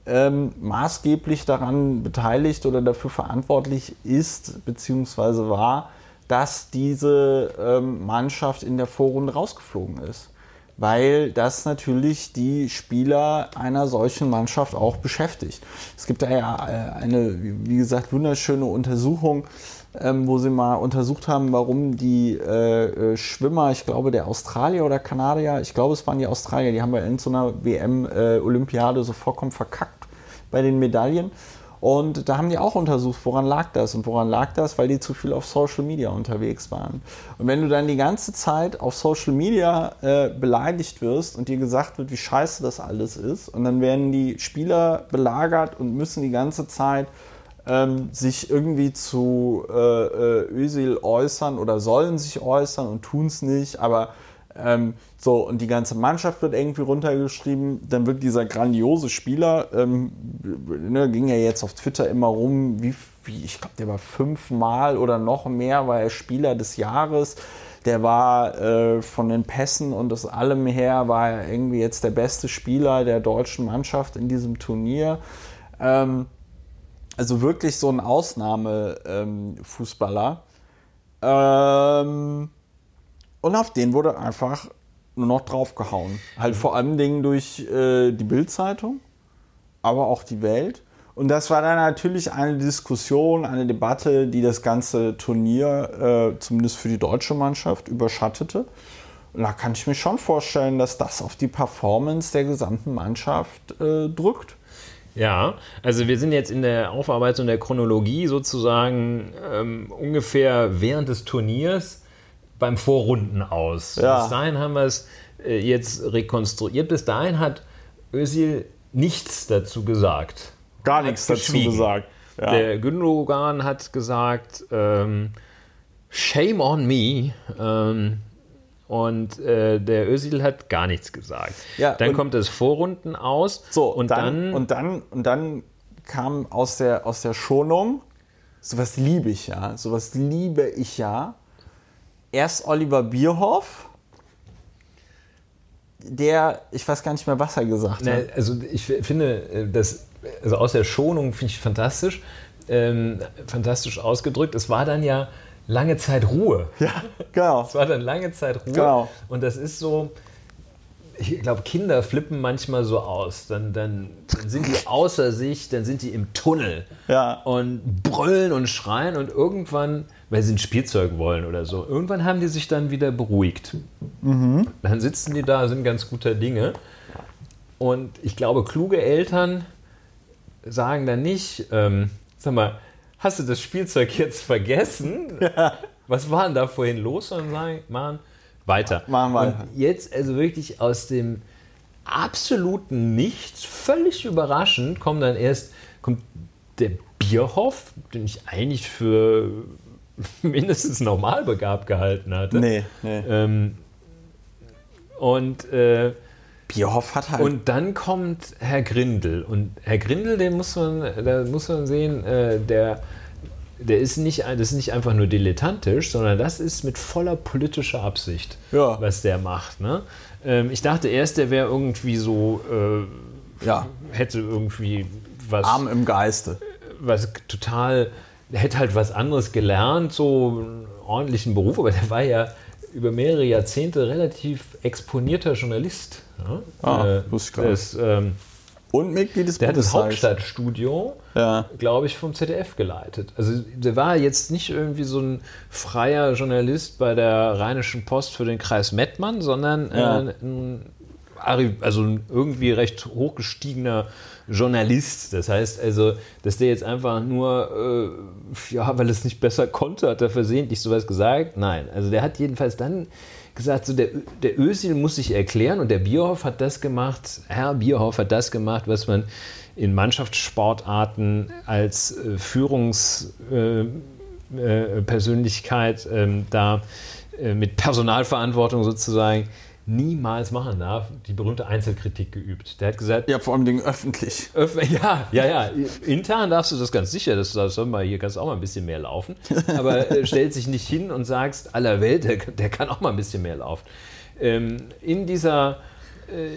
Ähm, maßgeblich daran beteiligt oder dafür verantwortlich ist, beziehungsweise war, dass diese ähm, Mannschaft in der Vorrunde rausgeflogen ist. Weil das natürlich die Spieler einer solchen Mannschaft auch beschäftigt. Es gibt da ja äh, eine, wie gesagt, wunderschöne Untersuchung ähm, wo sie mal untersucht haben, warum die äh, äh, Schwimmer, ich glaube der Australier oder Kanadier, ich glaube es waren die Australier, die haben bei so einer W M-Olympiade äh, so vollkommen verkackt bei den Medaillen. Und da haben die auch untersucht, woran lag das und woran lag das, weil die zu viel auf Social Media unterwegs waren. Und wenn du dann die ganze Zeit auf Social Media äh, beleidigt wirst und dir gesagt wird, wie scheiße das alles ist, und dann werden die Spieler belagert und müssen die ganze Zeit ähm, sich irgendwie zu äh, Özil äußern oder sollen sich äußern und tun es nicht, aber ähm, so, und die ganze Mannschaft wird irgendwie runtergeschrieben, dann wird dieser grandiose Spieler, ähm, ne, ging ja jetzt auf Twitter immer rum, wie, wie ich glaube, der war fünfmal oder noch mehr, war er Spieler des Jahres, der war äh, von den Pässen und aus allem her, war er irgendwie jetzt der beste Spieler der deutschen Mannschaft in diesem Turnier. Ähm, also wirklich so ein Ausnahmefußballer. Ähm, ähm, Und auf den wurde einfach nur noch draufgehauen. Halt vor allen Dingen durch äh, die Bild-Zeitung, aber auch die Welt. Und das war dann natürlich eine Diskussion, eine Debatte, die das ganze Turnier, äh, zumindest für die deutsche Mannschaft, überschattete. Und da kann ich mir schon vorstellen, dass das auf die Performance der gesamten Mannschaft äh, drückt. Ja, also wir sind jetzt in der Aufarbeitung der Chronologie sozusagen ähm, ungefähr während des Turniers beim Vorrunden aus. Ja. Bis dahin haben wir es jetzt rekonstruiert. Bis dahin hat Özil nichts dazu gesagt. Gar nichts dazu gesagt. Ja. Der Gündogan hat gesagt, ähm, shame on me. Ähm, und äh, der Özil hat gar nichts gesagt. Ja, dann kommt das Vorrunden aus. So, und, und, dann, dann, und, dann, und dann kam aus der, aus der Schonung, sowas liebe ich ja, sowas liebe ich ja, erst Oliver Bierhoff, der, ich weiß gar nicht mehr, was er gesagt Na, hat. Also ich finde, das, also aus der Schonung finde ich fantastisch, ähm, fantastisch ausgedrückt. Es war dann ja lange Zeit Ruhe. Ja, genau. Es war dann lange Zeit Ruhe. Genau. Und das ist so, ich glaube, Kinder flippen manchmal so aus. Dann, dann sind die außer sich, dann sind die im Tunnel. Ja. Und brüllen und schreien und irgendwann, weil sie ein Spielzeug wollen oder so. Irgendwann haben die sich dann wieder beruhigt. Mhm. Dann sitzen die da, sind ganz guter Dinge. Und ich glaube, kluge Eltern sagen dann nicht, ähm, sag mal, hast du das Spielzeug jetzt vergessen? Ja. Was war denn da vorhin los? Und sagen, machen weiter. Machen weiter. Und jetzt also wirklich aus dem absoluten Nichts, völlig überraschend, kommt dann erst kommt der Bierhoff, den ich eigentlich für mindestens normal begabt gehalten hatte. Nee, nee. Ähm, und äh, Bierhoff hat halt. Und dann kommt Herr Grindel. Und Herr Grindel, den muss man, da muss man sehen, äh, der, der ist nicht, das ist nicht einfach nur dilettantisch, sondern das ist mit voller politischer Absicht, ja, was der macht. Ne? Ähm, ich dachte erst, der wäre irgendwie so, äh, ja, hätte irgendwie was. Arm im Geiste. Was total. Der hätte halt was anderes gelernt, so einen ordentlichen Beruf, aber der war ja über mehrere Jahrzehnte relativ exponierter Journalist. Ne? Ah, wusste ich das, ähm, und Mitglied des Bundestags. Der hat das Hauptstadtstudio, ja, glaube ich, vom Z D F geleitet. Also der war jetzt nicht irgendwie so ein freier Journalist bei der Rheinischen Post für den Kreis Mettmann, sondern ja, äh, ein, also ein irgendwie recht hochgestiegener Journalist, das heißt also, dass der jetzt einfach nur, äh, ja, weil es nicht besser konnte, hat er versehentlich sowas gesagt? Nein, also der hat jedenfalls dann gesagt, so der, der Özil muss sich erklären und der Bierhoff hat das gemacht, Herr Bierhoff hat das gemacht, was man in Mannschaftssportarten als äh, Führungspersönlichkeit äh, äh, äh, da äh, mit Personalverantwortung sozusagen niemals machen darf, die berühmte Einzelkritik geübt. Der hat gesagt... Ja, vor allem Dingen öffentlich. Öff- ja, ja, ja. Intern darfst du das ganz sicher, dass du sagst, mal, hier kannst du auch mal ein bisschen mehr laufen. Aber äh, stellst dich nicht hin und sagst, aller Welt, der, der kann auch mal ein bisschen mehr laufen. Ähm, in dieser...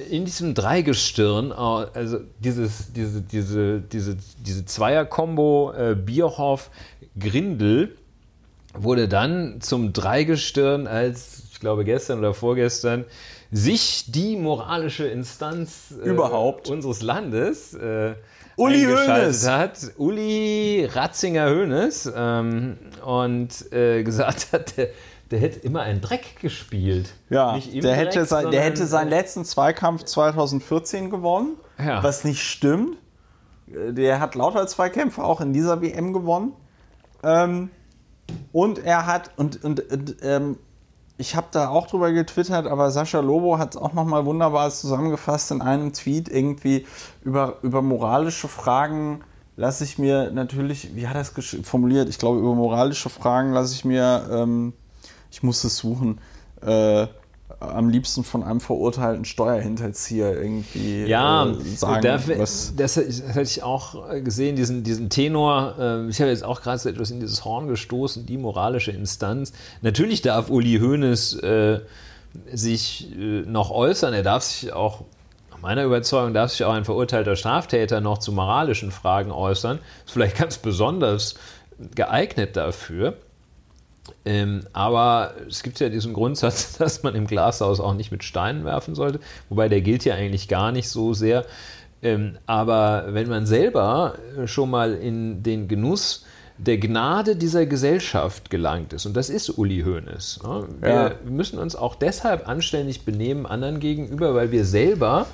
In diesem Dreigestirn, also dieses, diese, diese, diese, diese Zweier-Kombo äh, Bierhoff-Grindel wurde dann zum Dreigestirn als, ich glaube gestern oder vorgestern, sich die moralische Instanz äh, überhaupt unseres Landes äh, Uli Hoeneß hat, Uli Ratzinger Hoeneß, ähm, und äh, gesagt hat, der, der hätte immer einen Dreck gespielt. Ja, nicht der, Dreck, hätte sein, der hätte seinen letzten Zweikampf zwanzig vierzehn gewonnen, ja. Was nicht stimmt. Der hat lauter Zweikämpfe auch in dieser W M gewonnen. Ähm, und er hat, und, und, und ähm, ich habe da auch drüber getwittert, aber Sascha Lobo hat es auch nochmal wunderbar zusammengefasst in einem Tweet, irgendwie über, über moralische Fragen lasse ich mir natürlich, wie hat er es gesch- formuliert? Ich glaube, über moralische Fragen lasse ich mir, ähm, ich muss es suchen, äh, am liebsten von einem verurteilten Steuerhinterzieher irgendwie ja, äh, sagen. Ja, das, das hätte ich auch gesehen, diesen, diesen Tenor. Äh, ich habe jetzt auch gerade so etwas in dieses Horn gestoßen, die moralische Instanz. Natürlich darf Uli Hoeneß äh, sich äh, noch äußern. Er darf sich auch, nach meiner Überzeugung, darf sich auch ein verurteilter Straftäter noch zu moralischen Fragen äußern. Ist vielleicht ganz besonders geeignet dafür. Ähm, aber es gibt ja diesen Grundsatz, dass man im Glashaus auch nicht mit Steinen werfen sollte, wobei der gilt ja eigentlich gar nicht so sehr. Ähm, aber wenn man selber schon mal in den Genuss der Gnade dieser Gesellschaft gelangt ist, und das ist Uli Hoeneß, ne? Wir ja. müssen uns auch deshalb anständig benehmen anderen gegenüber, weil wir selber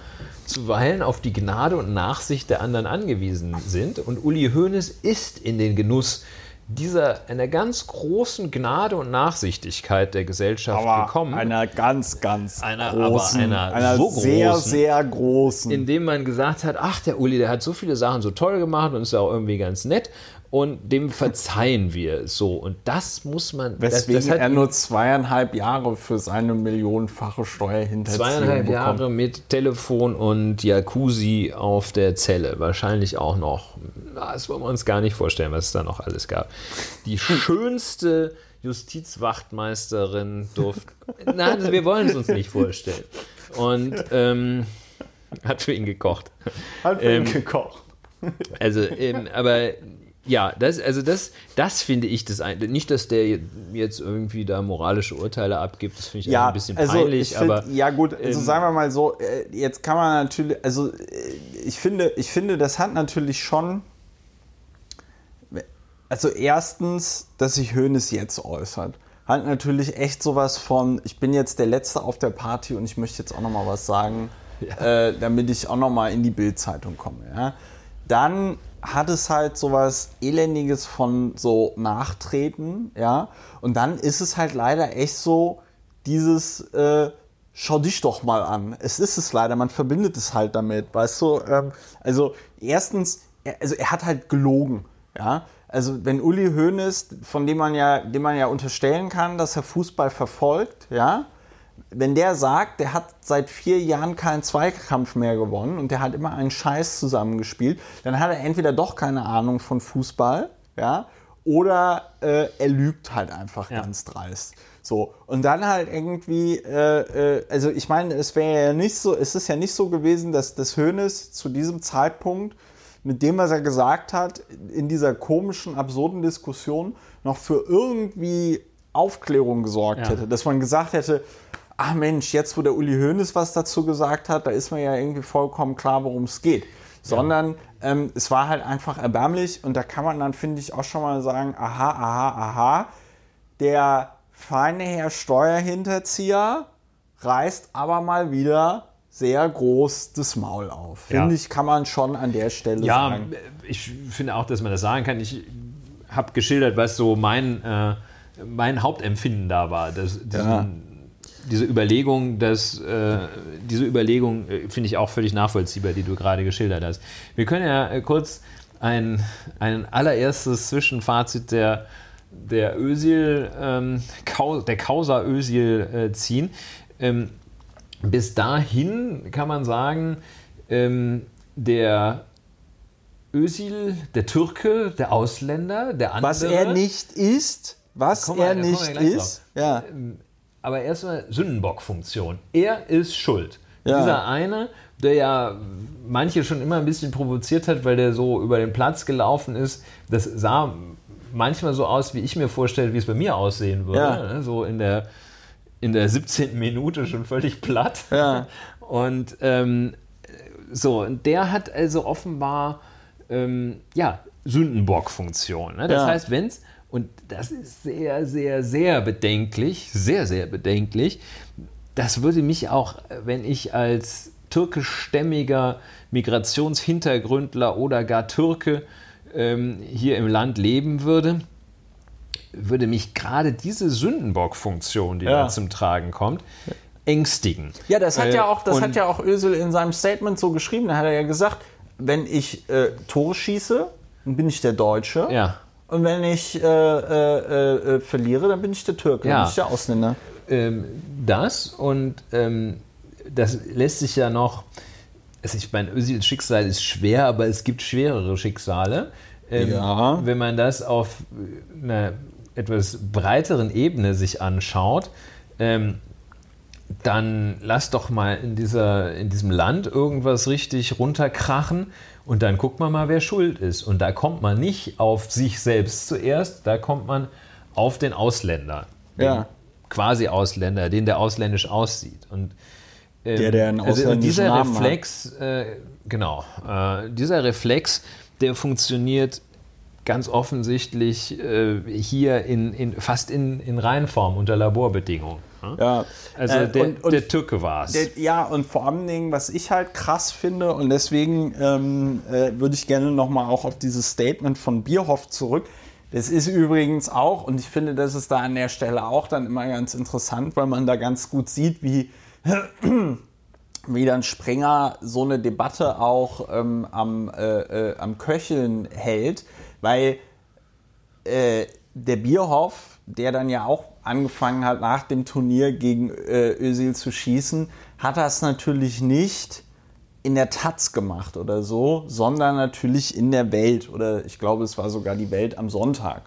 zuweilen auf die Gnade und Nachsicht der anderen angewiesen sind. Und Uli Hoeneß ist in den Genuss dieser einer ganz großen Gnade und Nachsichtigkeit der Gesellschaft aber gekommen. Einer ganz, ganz einer, großen. Aber einer, einer so sehr, großen, sehr großen. Indem man gesagt hat, ach, der Uli, der hat so viele Sachen so toll gemacht und ist ja auch irgendwie ganz nett. Und dem verzeihen wir so. Und das muss man... Weswegen das, das er nur zweieinhalb Jahre für seine millionenfache Steuerhinterziehung Zweieinhalb bekommt. Jahre mit Telefon und Jacuzzi auf der Zelle. Wahrscheinlich auch noch. Das wollen wir uns gar nicht vorstellen, was es da noch alles gab. Die schönste Justizwachtmeisterin durfte... Nein, wir wollen es uns nicht vorstellen. Und ähm, hat für ihn gekocht. Hat für ähm, ihn gekocht. Also, ähm, aber... Ja, das, also das, das finde ich das ein, nicht, dass der jetzt irgendwie da moralische Urteile abgibt, das finde ich ja, ein bisschen also peinlich, ich find, aber... Ja gut, also ähm, sagen wir mal so, jetzt kann man natürlich, also ich finde, ich finde, das hat natürlich schon, also erstens, dass sich Hoeneß jetzt äußert, hat natürlich echt sowas von, ich bin jetzt der Letzte auf der Party und ich möchte jetzt auch nochmal was sagen, ja. äh, damit ich auch nochmal in die Bild-Zeitung komme, ja. Dann hat es halt sowas Elendiges von so Nachtreten, ja, und dann ist es halt leider echt so dieses, äh, schau dich doch mal an, es ist es leider, man verbindet es halt damit, weißt du, ähm, also erstens, er, also er hat halt gelogen, ja, also wenn Uli Hoeneß, von dem man ja, dem man ja unterstellen kann, dass er Fußball verfolgt, ja, wenn der sagt, der hat seit vier Jahren keinen Zweikampf mehr gewonnen und der hat immer einen Scheiß zusammengespielt, dann hat er entweder doch keine Ahnung von Fußball, ja, oder äh, er lügt halt einfach ja. ganz dreist. So, und dann halt irgendwie, äh, äh, also ich meine, es wäre ja nicht so, es ist ja nicht so gewesen, dass das Hoeneß zu diesem Zeitpunkt, mit dem, was er gesagt hat, in dieser komischen, absurden Diskussion noch für irgendwie Aufklärung gesorgt ja. hätte, dass man gesagt hätte, ach Mensch, jetzt wo der Uli Hoeneß was dazu gesagt hat, da ist mir ja irgendwie vollkommen klar, worum es geht. Sondern ja. ähm, es war halt einfach erbärmlich und da kann man dann, finde ich, auch schon mal sagen, aha, aha, aha, der feine Herr Steuerhinterzieher reißt aber mal wieder sehr groß das Maul auf. Finde ja. ich, kann man schon an der Stelle ja, sagen. Ja, ich finde auch, dass man das sagen kann. Ich habe geschildert, was so mein, äh, mein Hauptempfinden da war, dass diesen ja. Diese Überlegung, dass, äh, diese Überlegung äh, finde ich auch völlig nachvollziehbar, die du gerade geschildert hast. Wir können ja äh, kurz ein, ein allererstes Zwischenfazit der, der Özil, ähm, der Causa Özil äh, ziehen. Ähm, bis dahin kann man sagen, ähm, der Özil, der Türke, der Ausländer, der andere... Was er nicht ist, was komm, er nicht ist, drauf. Ja... Ähm, aber erstmal Sündenbock-Funktion. Er ist schuld. Ja. Dieser eine, der ja manche schon immer ein bisschen provoziert hat, weil der so über den Platz gelaufen ist, das sah manchmal so aus, wie ich mir vorstelle, wie es bei mir aussehen würde. Ja. So in der in der siebzehnten Minute schon völlig platt. Ja. Und ähm, so, und der hat also offenbar ähm, ja, Sündenbock-Funktion. Ne? Das ja. heißt, wenn's, und das ist sehr, sehr, sehr bedenklich, sehr, sehr bedenklich, das würde mich auch, wenn ich als türkischstämmiger Migrationshintergründler oder gar Türke ähm, hier im Land leben würde, würde mich gerade diese Sündenbock-Funktion, die ja. da zum Tragen kommt, ängstigen. Ja, das hat äh, ja auch, das hat ja auch Özil in seinem Statement so geschrieben. Da hat er ja gesagt, wenn ich äh, Tore schieße, dann bin ich der Deutsche. Ja. Und wenn ich äh, äh, äh, verliere, dann bin ich der Türke, ja. dann bin ich der Ausländer. Ähm, das und ähm, das lässt sich ja noch, also ich meine, Özils Schicksal ist schwer, aber es gibt schwerere Schicksale. Ähm, ja. Wenn man das auf einer etwas breiteren Ebene sich anschaut, ähm, dann lass doch mal in, dieser, in diesem Land irgendwas richtig runterkrachen und dann guckt man mal, wer schuld ist. Und da kommt man nicht auf sich selbst zuerst, da kommt man auf den Ausländer, den ja. quasi Ausländer, den der ausländisch aussieht. Und ähm, der, der einen ausländischen also dieser Namen Reflex, äh, genau, äh, dieser Reflex, der funktioniert ganz offensichtlich äh, hier in, in, fast in, in Reinform unter Laborbedingungen. Ne? Ja, also äh, der, und, und der Türke war es. Ja, und vor allen Dingen, was ich halt krass finde, und deswegen ähm, äh, würde ich gerne nochmal auch auf dieses Statement von Bierhoff zurück. Das ist übrigens auch, und ich finde, das ist da an der Stelle auch dann immer ganz interessant, weil man da ganz gut sieht, wie, wie dann Springer so eine Debatte auch ähm, am, äh, äh, am Köcheln hält. Weil äh, der Bierhoff, der dann ja auch angefangen hat, nach dem Turnier gegen äh, Özil zu schießen, hat das natürlich nicht in der Taz gemacht oder so, sondern natürlich in der Welt. Oder ich glaube, es war sogar die Welt am Sonntag.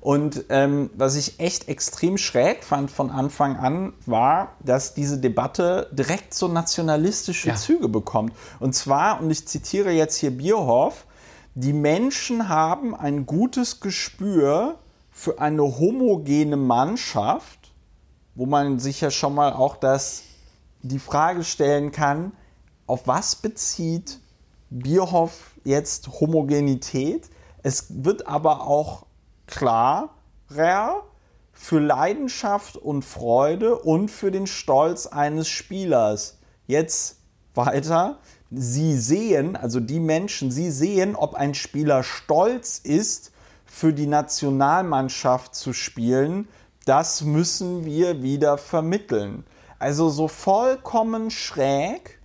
Und ähm, was ich echt extrem schräg fand von Anfang an, war, dass diese Debatte direkt so nationalistische ja. Züge bekommt. Und zwar, und ich zitiere jetzt hier Bierhoff, die Menschen haben ein gutes Gespür für eine homogene Mannschaft, wo man sich ja schon mal auch das, die Frage stellen kann, auf was bezieht Bierhoff jetzt Homogenität? Es wird aber auch klarer für Leidenschaft und Freude und für den Stolz eines Spielers. Jetzt weiter. Sie sehen, also die Menschen, sie sehen, ob ein Spieler stolz ist, für die Nationalmannschaft zu spielen. Das müssen wir wieder vermitteln. Also so vollkommen schräg.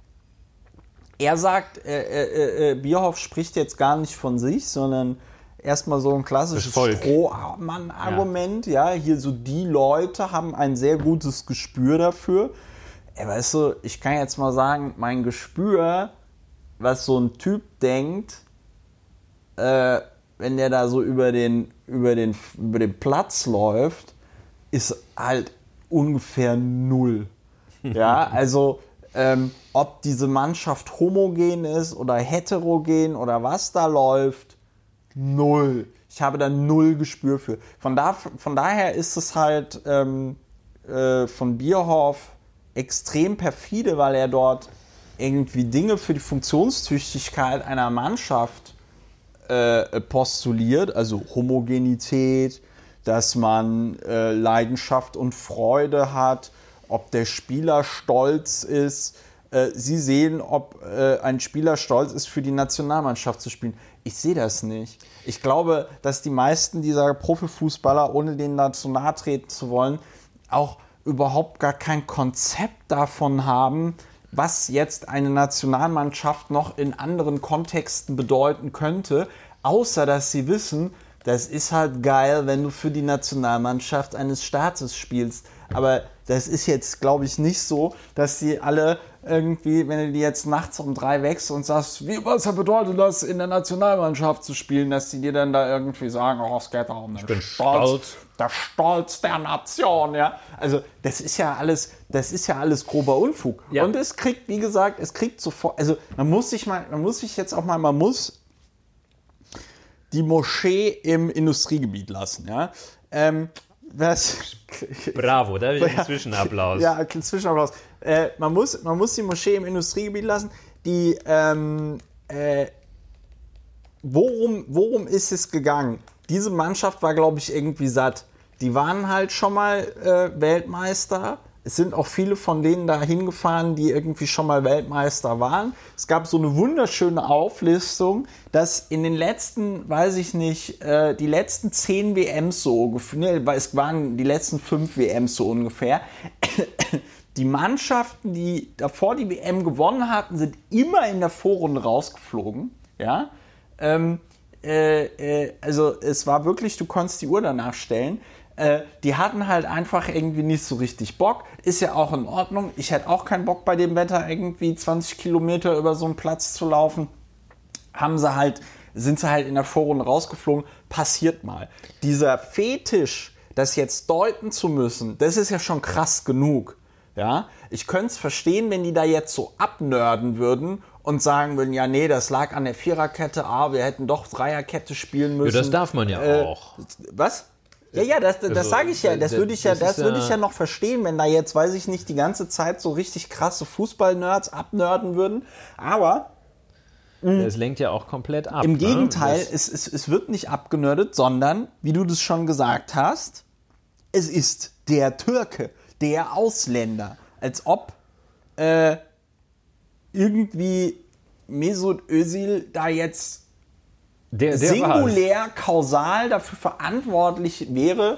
Er sagt, äh, äh, äh, Bierhoff spricht jetzt gar nicht von sich, sondern erstmal so ein klassisches Strohmann-Argument. Ja. ja, hier so die Leute haben ein sehr gutes Gespür dafür. Ey, weißt du, ich kann jetzt mal sagen, mein Gespür, was so ein Typ denkt, äh, wenn der da so über den, über den, über den Platz läuft, ist halt ungefähr null. Ja, also ähm, ob diese Mannschaft homogen ist oder heterogen oder was da läuft, null. Ich habe da null Gespür für. Von, da, von daher ist es halt ähm, äh, von Bierhoff extrem perfide, weil er dort irgendwie Dinge für die Funktionstüchtigkeit einer Mannschaft äh, postuliert, also Homogenität, dass man äh, Leidenschaft und Freude hat, ob der Spieler stolz ist. Äh, Sie sehen, ob äh, ein Spieler stolz ist, für die Nationalmannschaft zu spielen. Ich sehe das nicht. Ich glaube, dass die meisten dieser Profifußballer, ohne denen dazu nahe treten zu wollen, auch überhaupt gar kein Konzept davon haben, was jetzt eine Nationalmannschaft noch in anderen Kontexten bedeuten könnte, außer dass sie wissen, das ist halt geil, wenn du für die Nationalmannschaft eines Staates spielst. Aber das ist jetzt, glaube ich, nicht so, dass sie alle irgendwie, wenn du die jetzt nachts um drei wächst und sagst, wie, was bedeutet das, in der Nationalmannschaft zu spielen, dass die dir dann da irgendwie sagen, oh, es geht darum, ich bin stolz. stolz. Der Stolz der Nation, ja. Also das ist ja alles, das ist ja alles grober Unfug. Ja. Und es kriegt, wie gesagt, es kriegt sofort, also man muss sich mal, man muss sich jetzt auch mal, man muss die Moschee im Industriegebiet lassen, ja. Ähm, Das, Bravo, da will ich einen Zwischenapplaus. Ja, einen Zwischenapplaus. Äh, man, muss, man muss die Moschee im Industriegebiet lassen. Die, ähm, äh, worum, worum ist es gegangen? Diese Mannschaft war, glaube ich, irgendwie satt. Die waren halt schon mal äh, Weltmeister. Es sind auch viele von denen da hingefahren, die irgendwie schon mal Weltmeister waren. Es gab so eine wunderschöne Auflistung, dass in den letzten, weiß ich nicht, äh, die letzten zehn W Ms so ungefähr, weil es waren die letzten fünf W Ms so ungefähr, die Mannschaften, die davor die W M gewonnen hatten, sind immer in der Vorrunde rausgeflogen. Ja, ähm, äh, äh, also es war wirklich, du konntest die Uhr danach stellen. Äh, die hatten halt einfach irgendwie nicht so richtig Bock. Ist ja auch in Ordnung. Ich hätte auch keinen Bock bei dem Wetter irgendwie zwanzig Kilometer über so einen Platz zu laufen. Haben sie halt, sind sie halt in der Vorrunde rausgeflogen. Passiert mal. Dieser Fetisch, das jetzt deuten zu müssen, das ist ja schon krass genug. Ja, ich könnte es verstehen, wenn die da jetzt so abnörden würden und sagen würden, ja nee, das lag an der Viererkette, ah, wir hätten doch Dreierkette spielen müssen. Ja, das darf man ja äh, auch. Was? Ja, ja, das, das also, sage ich ja, das würde ich ja, das würde ich ja noch verstehen, wenn da jetzt, weiß ich nicht, die ganze Zeit so richtig krasse Fußball-Nerds abnörden würden, aber es lenkt ja auch komplett ab. Im ne? Gegenteil, es, es, es wird nicht abgenördet, sondern, wie du das schon gesagt hast, es ist der Türke, der Ausländer, als ob äh, irgendwie Mesut Özil da jetzt Der, der singulär, war's. kausal dafür verantwortlich wäre,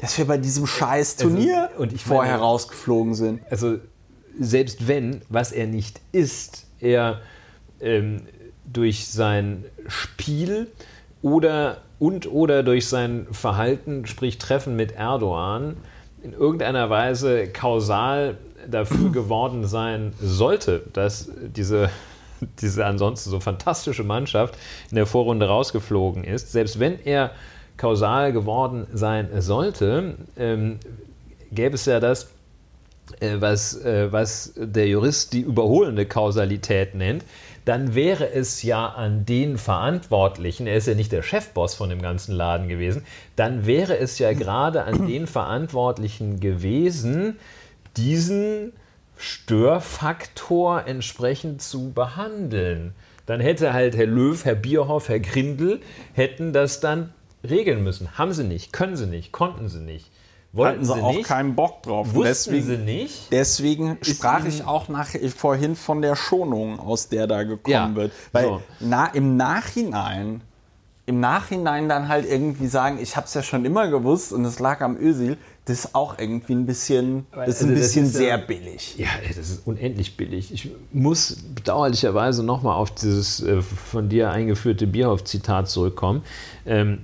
dass wir bei diesem scheiß Turnier also, und ich vorher meine, rausgeflogen sind. Also selbst wenn, was er nicht ist, er ähm, durch sein Spiel oder und oder durch sein Verhalten, sprich Treffen mit Erdogan, in irgendeiner Weise kausal dafür geworden sein sollte, dass diese... diese ansonsten so fantastische Mannschaft in der Vorrunde rausgeflogen ist, selbst wenn er kausal geworden sein sollte, ähm, gäbe es ja das, äh, was, äh, was der Jurist die überholende Kausalität nennt, dann wäre es ja an den Verantwortlichen, er ist ja nicht der Chefboss von dem ganzen Laden gewesen, dann wäre es ja gerade an den Verantwortlichen gewesen, diesen Störfaktor entsprechend zu behandeln. Dann hätte halt Herr Löw, Herr Bierhoff, Herr Grindel, hätten das dann regeln müssen. Haben sie nicht, können sie nicht, konnten sie nicht. Wollten sie, sie auch nicht, keinen Bock drauf. Wussten deswegen, sie nicht. Deswegen sprach ich auch nach, vorhin von der Schonung, aus der da gekommen ja, wird. Weil so. na, im Nachhinein, im Nachhinein dann halt irgendwie sagen, ich habe es ja schon immer gewusst und es lag am Özil, das ist auch irgendwie ein bisschen, das ist ein also das bisschen ist, sehr billig. Ja, das ist unendlich billig. Ich muss bedauerlicherweise nochmal auf dieses äh, von dir eingeführte Bierhoff-Zitat zurückkommen. Ähm,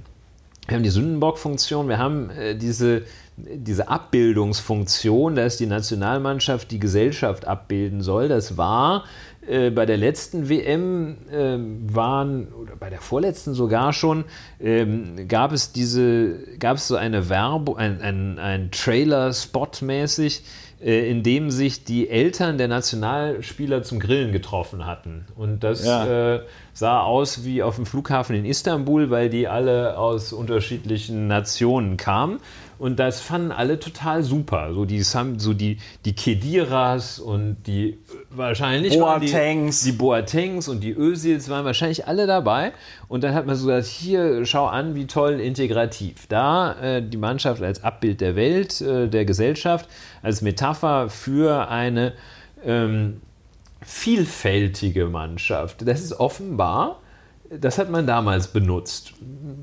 wir haben die Sündenbock-Funktion, wir haben äh, diese, diese Abbildungsfunktion, dass die Nationalmannschaft die Gesellschaft abbilden soll. Das war äh, bei der letzten W M, äh, waren, oder bei der vorletzten sogar schon, ähm, gab es diese, gab es so eine Werbung, ein, ein, ein Trailer-Spot mäßig, äh, in dem sich die Eltern der Nationalspieler zum Grillen getroffen hatten. Und das ja. äh, sah aus wie auf dem Flughafen in Istanbul, weil die alle aus unterschiedlichen Nationen kamen. Und das fanden alle total super. So die, so die, die Kediras und die wahrscheinlich Boatengs. Die, die Boatengs und die Özils waren wahrscheinlich alle dabei. Und dann hat man so gesagt, hier, schau an, wie toll integrativ. Da äh, die Mannschaft als Abbild der Welt, äh, der Gesellschaft, als Metapher für eine ähm, vielfältige Mannschaft. Das ist offenbar... Das hat man damals benutzt.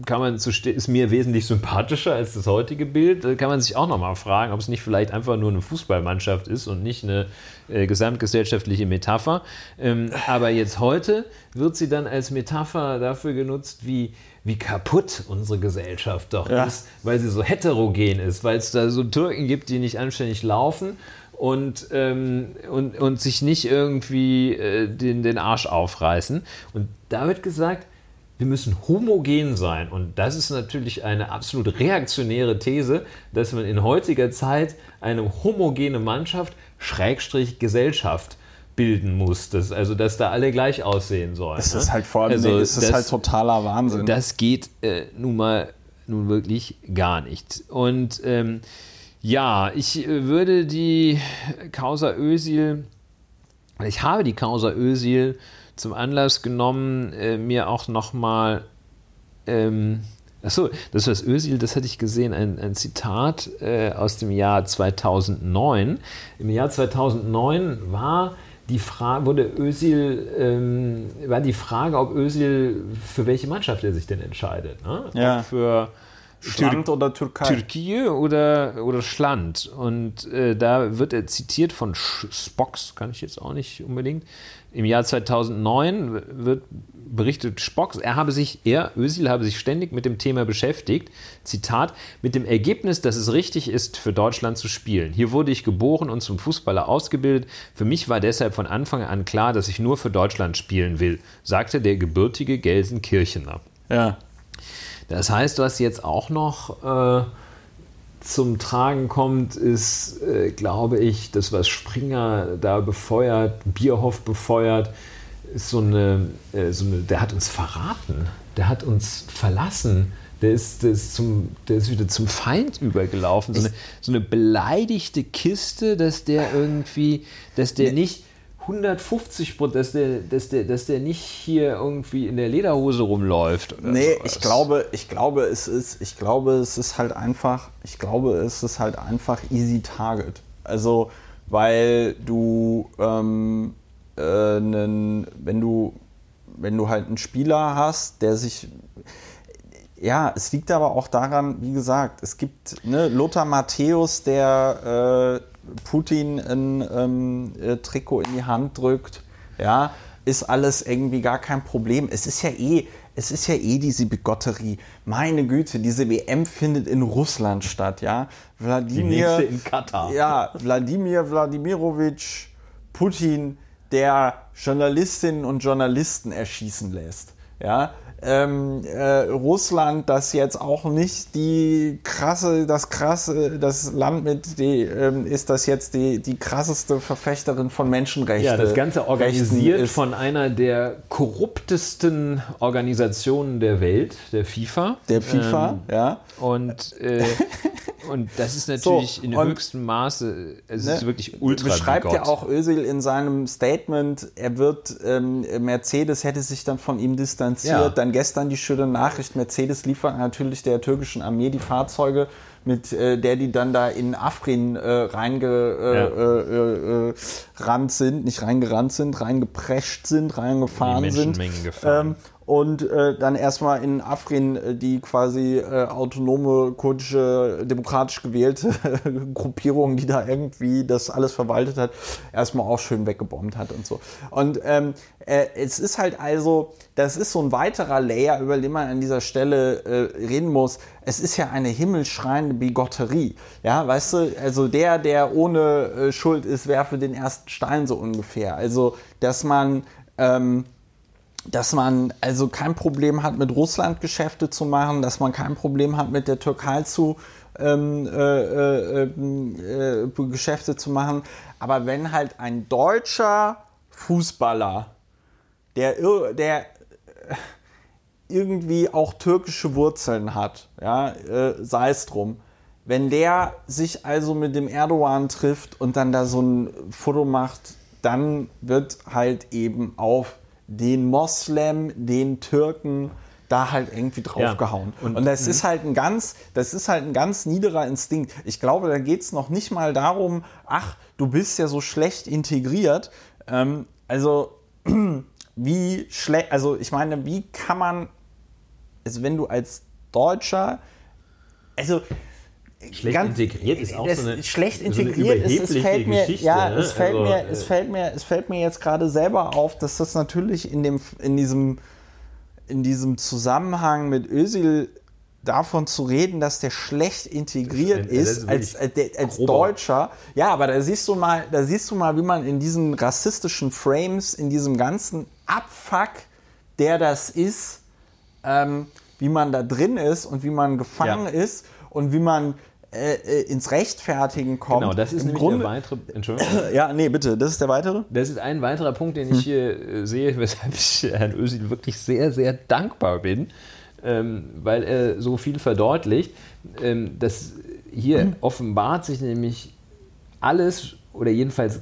Kann man zu ste- ist mir wesentlich sympathischer als das heutige Bild. Da kann man sich auch nochmal fragen, ob es nicht vielleicht einfach nur eine Fußballmannschaft ist und nicht eine äh, gesamtgesellschaftliche Metapher. Ähm, aber jetzt heute wird sie dann als Metapher dafür genutzt, wie, wie kaputt unsere Gesellschaft doch ja. ist, weil sie so heterogen ist, weil es da so Türken gibt, die nicht anständig laufen. Und, ähm, und, und sich nicht irgendwie äh, den, den Arsch aufreißen. Und da wird gesagt, wir müssen homogen sein. Und das ist natürlich eine absolut reaktionäre These, dass man in heutiger Zeit eine homogene Mannschaft, Schrägstrich Gesellschaft, bilden muss. Das, also, dass da alle gleich aussehen sollen. Das ne? ist halt vor allem, also, nee, das, das ist halt totaler Wahnsinn. Das geht äh, nun mal nun wirklich gar nicht. Und ähm, ja, ich würde die Causa Özil, ich habe die Causa Özil zum Anlass genommen, äh, mir auch nochmal, ähm, achso, das war das Özil, das hatte ich gesehen, ein, ein Zitat äh, aus dem Jahr zweitausendneun. Im Jahr zweitausendneun war die Frage, wurde Özil, ähm, war die Frage, ob Özil, für welche Mannschaft er sich denn entscheidet. Ne? Ja. Für Schland Tür- oder Türkei. Türkei oder, oder Schland. Und äh, da wird er zitiert von Spox, kann ich jetzt auch nicht unbedingt. Im Jahr zweitausendneun wird berichtet Spox, er habe sich, er, Özil, habe sich ständig mit dem Thema beschäftigt, Zitat, mit dem Ergebnis, dass es richtig ist, für Deutschland zu spielen. Hier wurde ich geboren und zum Fußballer ausgebildet. Für mich war deshalb von Anfang an klar, dass ich nur für Deutschland spielen will, sagte der gebürtige Gelsenkirchener. Ja. Das heißt, was jetzt auch noch äh, zum Tragen kommt, ist, äh, glaube ich, das, was Springer da befeuert, Bierhoff befeuert, ist so eine, äh, so eine, der hat uns verraten, der hat uns verlassen, der ist, der ist, zum, der ist wieder zum Feind übergelaufen, so eine, so eine beleidigte Kiste, dass der irgendwie, dass der nicht hundertfünfzig Prozent, dass der, dass, der, dass der nicht hier irgendwie in der Lederhose rumläuft. Oder nee, sowas. ich glaube, ich glaube, es ist, ich glaube, es ist halt einfach, ich glaube, es ist halt einfach easy target. Also, weil du, ähm, äh, nen, wenn du, wenn du halt einen Spieler hast, der sich, ja, es liegt aber auch daran, wie gesagt, es gibt, ne, Lothar Matthäus, der, äh, Putin ein ähm, Trikot in die Hand drückt, ja, ist alles irgendwie gar kein Problem. Es ist ja eh, es ist ja eh diese Bigotterie. Meine Güte, diese W M findet in Russland statt, ja. Wladimir, die nächste in Katar. Ja, Wladimir Wladimirovich Putin, der Journalistinnen und Journalisten erschießen lässt, ja. Ähm, äh, Russland, das jetzt auch nicht die krasse, das krasse, das Land mit, die, ähm, ist das jetzt die, die krasseste Verfechterin von Menschenrechten. Ja, das Ganze organisiert von einer der korruptesten Organisationen der Welt, der FIFA. Der FIFA, ähm, ja. Und, äh, und das ist natürlich so, in höchstem Maße, es ne, ist wirklich ultra. Beschreibt ja auch Özil in seinem Statement, er wird, ähm, Mercedes hätte sich dann von ihm distanziert, ja. Dann gestern die schöne Nachricht, Mercedes liefert natürlich der türkischen Armee die Fahrzeuge, mit äh, der die dann da in Afrin äh, reingerannt ja. äh, äh, sind, nicht reingerannt sind, reingeprescht sind, reingefahren die sind. Ähm, und äh, dann erstmal in Afrin äh, die quasi äh, autonome, kurdische, demokratisch gewählte Gruppierung, die da irgendwie das alles verwaltet hat, erstmal auch schön weggebombt hat und so. Und ähm, äh, es ist halt also, das ist so ein weiterer Layer, über den man an dieser Stelle äh, reden muss. Es ist ja eine himmelschreiende Bigotterie. Ja, weißt du, also der, der ohne äh, Schuld ist, werfe den ersten Stein so ungefähr. Also, dass man, ähm, dass man also kein Problem hat, mit Russland Geschäfte zu machen, dass man kein Problem hat, mit der Türkei zu ähm, äh, äh, äh, Geschäfte zu machen. Aber wenn halt ein deutscher Fußballer, der, der irgendwie auch türkische Wurzeln hat, ja, äh, sei es drum. Wenn der sich also mit dem Erdogan trifft und dann da so ein Foto macht, dann wird halt eben auf den Moslem, den Türken da halt irgendwie draufgehauen. Ja. Und, und das, m- ist halt ein ganz, das ist halt ein ganz niederer Instinkt. Ich glaube, da geht es noch nicht mal darum, ach, du bist ja so schlecht integriert. Ähm, also, wie schlecht, also ich meine, wie kann man, also wenn du als Deutscher, also schlecht ganz, integriert ist auch das, so eine schlecht integriert so eine ist, es fällt mir, Geschichte, ja, ne? es fällt also, mir, es äh, fällt mir, es fällt mir jetzt gerade selber auf, dass das natürlich in dem, in diesem, in diesem Zusammenhang mit Özil davon zu reden, dass der schlecht integriert ist als, als, als Deutscher. Ja, aber da siehst du mal, da siehst du mal, wie man in diesen rassistischen Frames, in diesem ganzen Abfuck, der das ist, ähm, wie man da drin ist und wie man gefangen ja. ist und wie man äh, ins Rechtfertigen kommt. Genau, das ist nämlich Grunde, der weitere... Entschuldigung. Ja, nee, bitte, das ist der weitere? Das ist ein weiterer Punkt, den hm. ich hier sehe, weshalb ich Herrn Özil wirklich sehr, sehr dankbar bin. ähm, weil er so viel verdeutlicht. Ähm, dass hier mhm. offenbart sich nämlich alles oder jedenfalls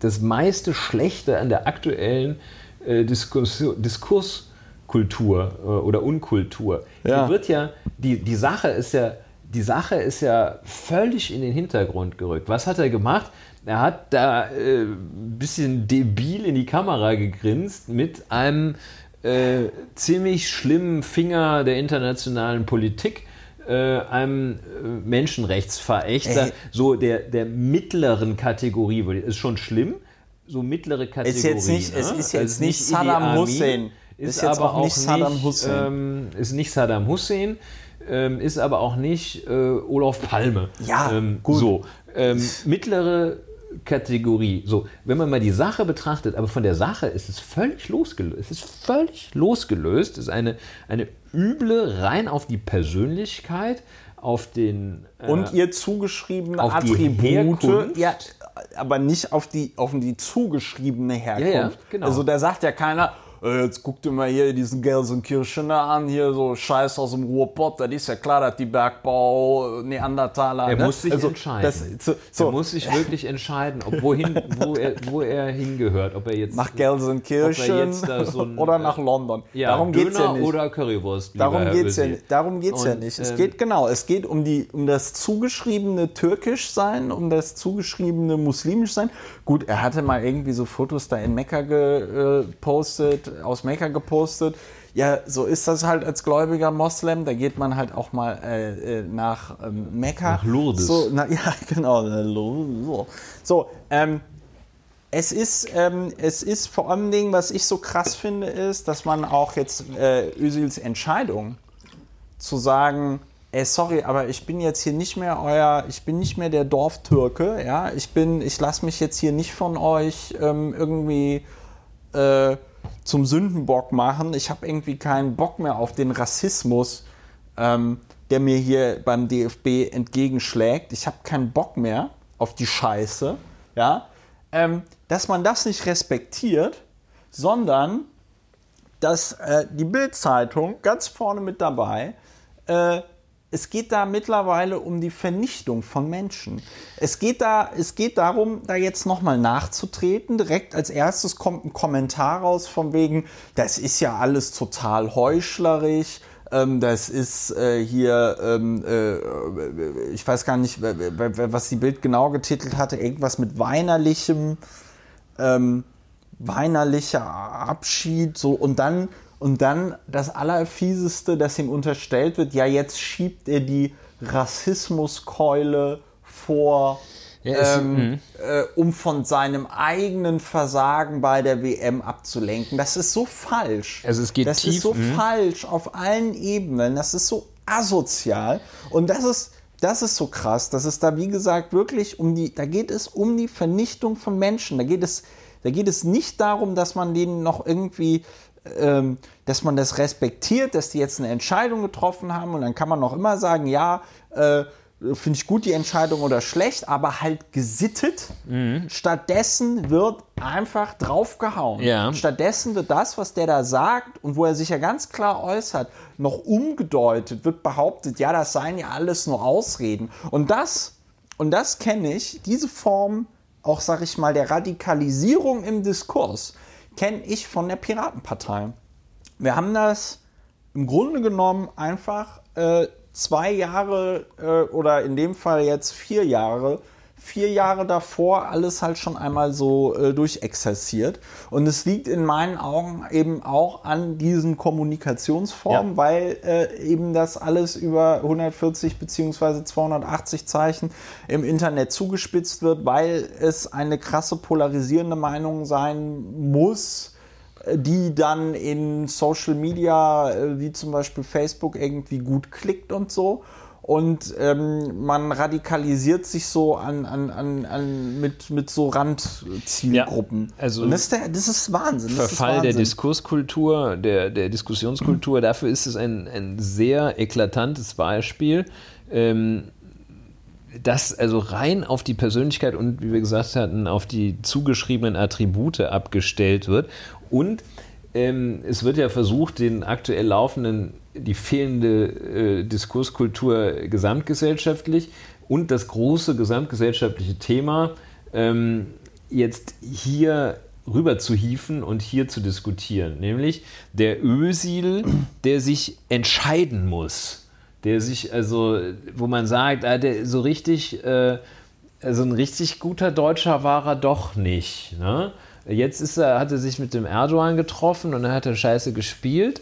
das meiste Schlechte an der aktuellen äh, Diskurs, Diskurskultur äh, oder Unkultur. Ja. Hier wird ja, die, die Sache ist ja, die Sache ist ja völlig in den Hintergrund gerückt. Was hat er gemacht? Er hat da äh, ein bisschen debil in die Kamera gegrinst mit einem äh, ziemlich schlimmen Finger der internationalen Politik, äh, einem Menschenrechtsverächter, Ey. so der, der mittleren Kategorie. Ist schon schlimm, so mittlere Kategorie. Ist jetzt nicht, ne? Es ist jetzt also nicht Saddam Hussein. Ist, ist jetzt aber auch nicht Saddam Hussein. Ähm, ist nicht Saddam Hussein. Ähm, ist aber auch nicht äh, Olaf Palme. Ja, ähm, gut. So, ähm, mittlere Kategorie. So, wenn man mal die Sache betrachtet, aber von der Sache ist es völlig losgelöst. Es ist völlig losgelöst. Es ist eine, eine üble, rein auf die Persönlichkeit, auf den... Äh, und ihr zugeschriebene auf Attribute. Die Herkunft. Ja, aber nicht auf die, auf die zugeschriebene Herkunft. Ja, ja, genau. Also da sagt ja keiner... Jetzt guckt ihr mal hier diesen Gelsenkirchener an, hier so Scheiß aus dem Ruhrpott, das ist ja klar, dass die Bergbau, Neandertaler... Er ne? muss sich also entscheiden. Das, so, so. Er muss sich wirklich entscheiden, ob wohin, wo, er, wo er hingehört. Ob er jetzt nach Gelsenkirchen ob er jetzt da so ein, oder nach London. Ja, darum Döner geht's ja nicht. Oder Currywurst. Darum geht's ja nicht. Darum geht's Und, ja nicht. Es ähm, geht genau, es geht um, die, um das zugeschriebene Türkischsein, um das zugeschriebene Muslimischsein. Gut, er hatte mal irgendwie so Fotos da in Mekka gepostet, aus Mekka gepostet. Ja, so ist das halt als gläubiger Moslem. Da geht man halt auch mal äh, nach ähm, Mekka. Nach Lourdes. So, na, ja, genau. So, ähm, es, ist, ähm, es ist vor allem Dingen, was ich so krass finde, ist, dass man auch jetzt äh, Özils Entscheidung zu sagen, ey, sorry, aber ich bin jetzt hier nicht mehr euer, ich bin nicht mehr der Dorftürke, ja, ich bin, ich lasse mich jetzt hier nicht von euch ähm, irgendwie äh, zum Sündenbock machen. Ich habe irgendwie keinen Bock mehr auf den Rassismus, ähm, der mir hier beim D F B entgegenschlägt. Ich habe keinen Bock mehr auf die Scheiße. Ja? Ähm, dass man das nicht respektiert, sondern dass äh, die Bild-Zeitung ganz vorne mit dabei, äh, es geht da mittlerweile um die Vernichtung von Menschen. Es geht da, es geht darum, da jetzt nochmal nachzutreten. Direkt als erstes kommt ein Kommentar raus von wegen, das ist ja alles total heuchlerisch. Ähm, das ist äh, hier, ähm, äh, ich weiß gar nicht, was die Bild genau getitelt hatte, irgendwas mit weinerlichem, ähm, weinerlicher Abschied. So. Und dann... Und dann das Allerfieseste, das ihm unterstellt wird, ja, jetzt schiebt er die Rassismuskeule vor, yes. ähm, äh, um von seinem eigenen Versagen bei der W M abzulenken. Das ist so falsch. Also es geht das tief, ist so mh. falsch auf allen Ebenen. Das ist so asozial. Und das ist, das ist so krass, dass es da, wie gesagt, wirklich um die, da geht es um die Vernichtung von Menschen. Da geht es, da geht es nicht darum, dass man denen noch irgendwie... dass man das respektiert, dass die jetzt eine Entscheidung getroffen haben und dann kann man noch immer sagen, ja, äh, finde ich gut die Entscheidung oder schlecht, aber halt gesittet. Mhm. Stattdessen wird einfach draufgehauen. Ja. Stattdessen wird das, was der da sagt und wo er sich ja ganz klar äußert, noch umgedeutet, wird behauptet, ja, das seien ja alles nur Ausreden. Und das, und das kenne ich, diese Form auch, sag ich mal, der Radikalisierung im Diskurs, kenne ich von der Piratenpartei. Wir haben das im Grunde genommen einfach äh, zwei Jahre äh, oder in dem Fall jetzt vier Jahre, vier Jahre davor alles halt schon einmal so äh, durchexerziert. Und es liegt in meinen Augen eben auch an diesen Kommunikationsformen, ja. weil äh, eben das alles über hundertvierzig bzw. zweihundertachtzig Zeichen im Internet zugespitzt wird, weil es eine krasse polarisierende Meinung sein muss, die dann in Social Media, äh, wie zum Beispiel Facebook, irgendwie gut klickt und so. Und ähm, man radikalisiert sich so an, an, an, an mit, mit so Randzielgruppen. Ja, also und das ist, der, das ist Wahnsinn. Das Verfall ist Wahnsinn. Der Diskurskultur, der, der Diskussionskultur, mhm. dafür ist es ein, ein sehr eklatantes Beispiel, ähm, das also rein auf die Persönlichkeit und, wie wir gesagt hatten, auf die zugeschriebenen Attribute abgestellt wird. Und Ähm, es wird ja versucht, den aktuell laufenden, die fehlende äh, Diskurskultur gesamtgesellschaftlich und das große gesamtgesellschaftliche Thema ähm, jetzt hier rüber zu hieven und hier zu diskutieren. Nämlich der Özil, der sich entscheiden muss. Der sich also, wo man sagt, ah, der so richtig, äh, also ein richtig guter Deutscher war er doch nicht, ne? Jetzt ist er, hat er sich mit dem Erdogan getroffen und dann hat er Scheiße gespielt.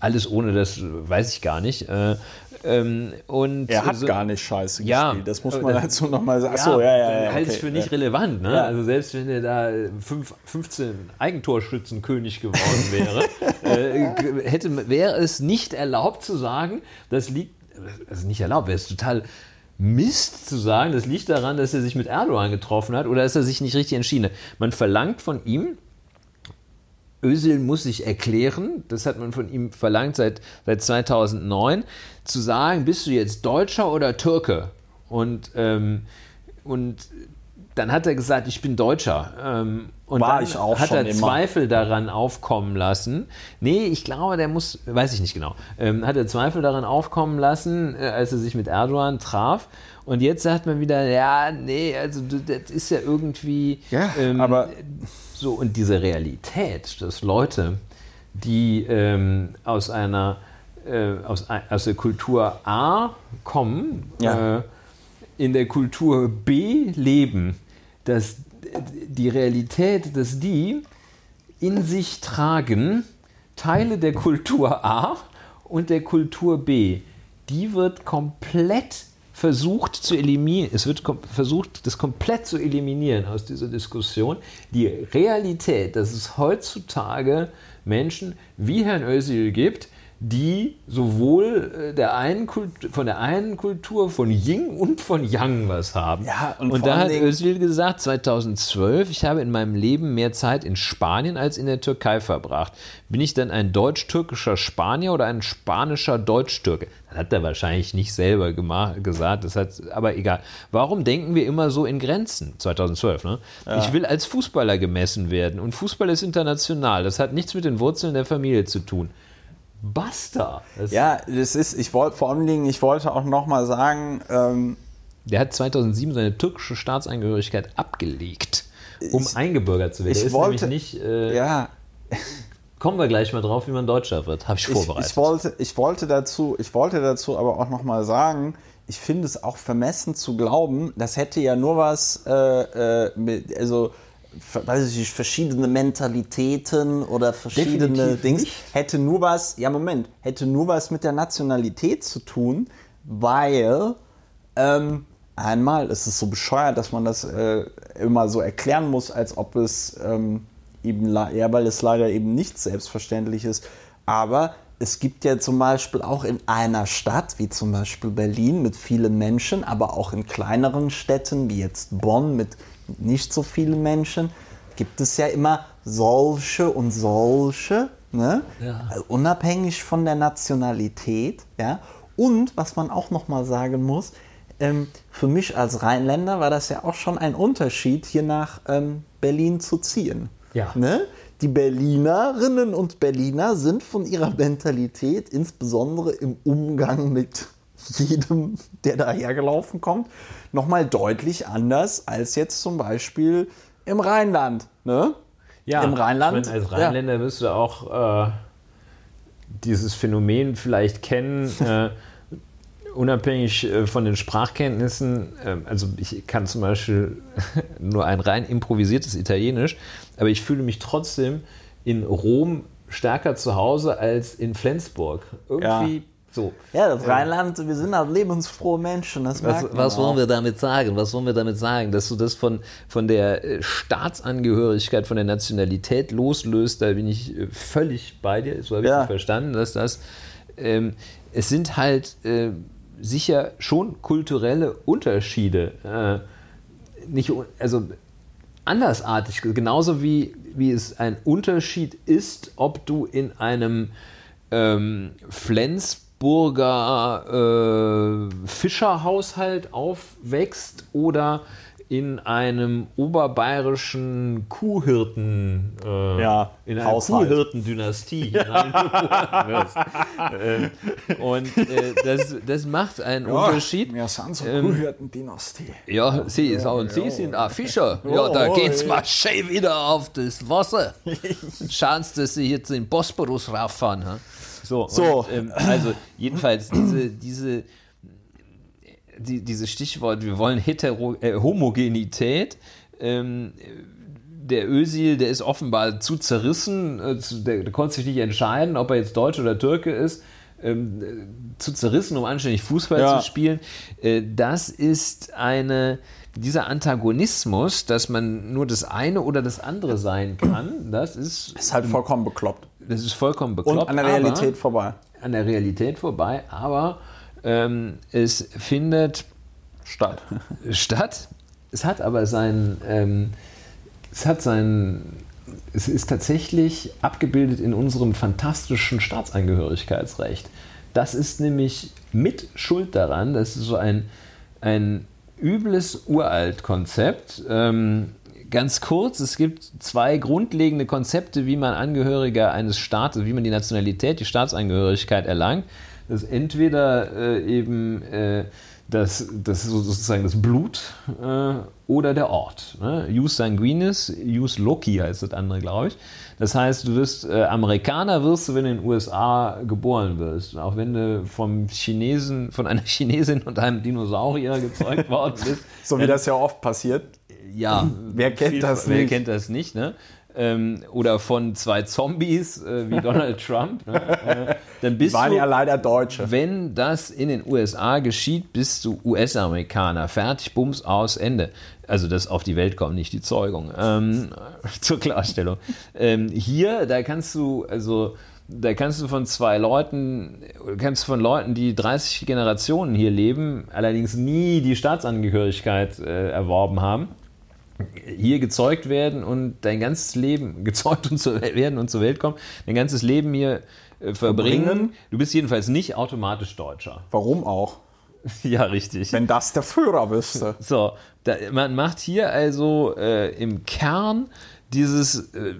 Alles ohne, das weiß ich gar nicht. Äh, ähm, und er hat so, gar nicht Scheiße ja, gespielt, das muss man dazu nochmal sagen. Achso, ja, ja, ja, ja, halte okay, ich für nicht ja. relevant. Ne? Ja. Also selbst wenn er da fünf, fünfzehn Eigentorschützenkönig geworden wäre, äh, hätte, wäre es nicht erlaubt zu sagen, das liegt, also nicht erlaubt, wäre es total Mist zu sagen, das liegt daran, dass er sich mit Erdogan getroffen hat oder dass er sich nicht richtig entschieden hat. Man verlangt von ihm, Özil muss sich erklären, das hat man von ihm verlangt seit, seit zweitausendneun, zu sagen, bist du jetzt Deutscher oder Türke? Und, ähm, und dann hat er gesagt, ich bin Deutscher. Ähm, und War dann ich auch hat er immer. Zweifel daran aufkommen lassen. Nee, ich glaube, der muss, weiß ich nicht genau, ähm, hat er Zweifel daran aufkommen lassen, äh, als er sich mit Erdogan traf. Und jetzt sagt man wieder, ja, nee, also das ist ja irgendwie ja, ähm, aber so. Und diese Realität, dass Leute, die ähm, aus einer äh, aus, aus der Kultur A kommen, ja. äh, in der Kultur B leben, dass die Realität, dass die in sich tragen, Teile der Kultur A und der Kultur B, die wird komplett versucht zu eliminieren, es wird kom- versucht, das komplett zu eliminieren aus dieser Diskussion. Die Realität, dass es heutzutage Menschen wie Herrn Özil gibt, die sowohl der einen Kultur, von der einen Kultur, von Yin und von Yang was haben. Ja, und und da hat Özil gesagt, zweitausendzwölf, ich habe in meinem Leben mehr Zeit in Spanien als in der Türkei verbracht. Bin ich dann ein deutsch-türkischer Spanier oder ein spanischer Deutsch-Türke? Das hat er wahrscheinlich nicht selber gemacht, gesagt, das hat, aber egal. Warum denken wir immer so in Grenzen? zweitausendzwölf, ne? Ja. Ich will als Fußballer gemessen werden und Fußball ist international. Das hat nichts mit den Wurzeln der Familie zu tun. Basta. Das ja, das ist, ich wollte vor allen Dingen, ich wollte auch nochmal sagen, ähm, der hat zweitausendsieben seine türkische Staatsangehörigkeit abgelegt, um ich, eingebürgert zu werden. Ich ist wollte nämlich nicht, äh, ja. Kommen wir gleich mal drauf, wie man Deutscher wird, habe ich vorbereitet. Ich, ich, wollte, ich, wollte dazu, ich wollte dazu aber auch nochmal sagen, ich finde es auch vermessen zu glauben, das hätte ja nur was, äh, äh, mit, also weiß ich nicht, verschiedene Mentalitäten oder verschiedene Definitiv Dings, nicht. hätte nur was, ja Moment, hätte nur was mit der Nationalität zu tun, weil ähm, einmal ist es so bescheuert, dass man das äh, immer so erklären muss, als ob es ähm, eben, ja, weil es leider eben nicht selbstverständlich ist, aber es gibt ja zum Beispiel auch in einer Stadt, wie zum Beispiel Berlin, mit vielen Menschen, aber auch in kleineren Städten, wie jetzt Bonn, mit nicht so viele Menschen, gibt es ja immer solche und solche, ne? Ja. Also unabhängig von der Nationalität. Ja? Und was man auch nochmal sagen muss, ähm, für mich als Rheinländer war das ja auch schon ein Unterschied, hier nach ähm, Berlin zu ziehen. Ja. Ne? Die Berlinerinnen und Berliner sind von ihrer Mentalität, insbesondere im Umgang mit jedem, der dahergelaufen kommt, nochmal deutlich anders als jetzt zum Beispiel im Rheinland. Ne? Ja, im Rheinland. Ich mein, als Rheinländer wirst ja. du auch äh, dieses Phänomen vielleicht kennen, äh, unabhängig äh, von den Sprachkenntnissen. Äh, also ich kann zum Beispiel nur ein rein improvisiertes Italienisch, aber ich fühle mich trotzdem in Rom stärker zu Hause als in Flensburg. Irgendwie. Ja. So. Ja, das Rheinland, wir sind halt lebensfrohe Menschen. Das was was wollen wir damit sagen? Was wollen wir damit sagen? Dass du das von, von der Staatsangehörigkeit, von der Nationalität loslöst, da bin ich völlig bei dir. So habe ich ja. verstanden, dass das ähm, es sind halt äh, sicher schon kulturelle Unterschiede. Äh, nicht, also andersartig, genauso wie, wie es ein Unterschied ist, ob du in einem ähm, Flensburg Burger äh, Fischerhaushalt aufwächst oder in einem oberbayerischen Kuhhirten, äh, ja, in einer Haushalt. Kuhhirtendynastie wirst. äh, und äh, das, das macht einen ja, Unterschied. Wir sind so ähm, Kuhhirtendynastie. Ja, sie, ja, und ja. Sie sind auch Fischer. Ja, ja, da geht's mal schön wieder auf das Wasser. Schauen Sie, dass Sie jetzt in den Bosporus rauffahren. Ha? So, so. Und, ähm, also jedenfalls diese, diese Die, dieses Stichwort, wir wollen Hetero, äh, Homogenität. Ähm, der Özil, der ist offenbar zu zerrissen, äh, zu, der, der konnte sich nicht entscheiden, ob er jetzt Deutsch oder Türke ist, ähm, äh, zu zerrissen, um anständig Fußball ja. zu spielen. Äh, das ist eine, dieser Antagonismus, dass man nur das eine oder das andere sein kann, das ist... Ist halt vollkommen bekloppt. Das ist vollkommen bekloppt. Und an der Realität aber, vorbei. An der Realität vorbei, aber... Ähm, es findet statt. statt. Es hat aber sein, ähm, es hat sein, es ist tatsächlich abgebildet in unserem fantastischen Staatsangehörigkeitsrecht. Das ist nämlich mit Schuld daran, das ist so ein, ein übles Uralt-Konzept. Ähm, ganz kurz, es gibt zwei grundlegende Konzepte, wie man Angehöriger eines Staates, wie man die Nationalität, die Staatsangehörigkeit erlangt. Das ist entweder äh, eben äh, das, das sozusagen das Blut äh, oder der Ort. Ne? Jus sanguinis, jus loci heißt das andere, glaube ich. Das heißt, du wirst äh, Amerikaner, wirst du, wenn du in den U S A geboren wirst. Auch wenn du vom Chinesen, von einer Chinesin und einem Dinosaurier gezeugt worden bist. So wie äh, das ja oft passiert. Ja. Wer kennt viel, das nicht? Wer kennt das nicht, ne? Ähm, oder von zwei Zombies äh, wie Donald Trump, ne? äh, dann bist waren du, ja leider Deutsche. Wenn das in den U S A geschieht, bist du U S-Amerikaner. Fertig, Bums, aus, Ende. Also das auf die Welt kommt, nicht die Zeugung. Ähm, zur Klarstellung. Ähm, hier, da kannst du, also da kannst du von zwei Leuten, kannst von Leuten, die dreißig Generationen hier leben, allerdings nie die Staatsangehörigkeit äh, erworben haben, hier gezeugt werden und dein ganzes Leben gezeugt und zu werden und zur Welt kommen, dein ganzes Leben hier äh, verbringen. verbringen. Du bist jedenfalls nicht automatisch Deutscher. Warum auch? Ja, richtig. Wenn das der Führer wüsste. So, da, man macht hier also äh, im Kern dieses äh,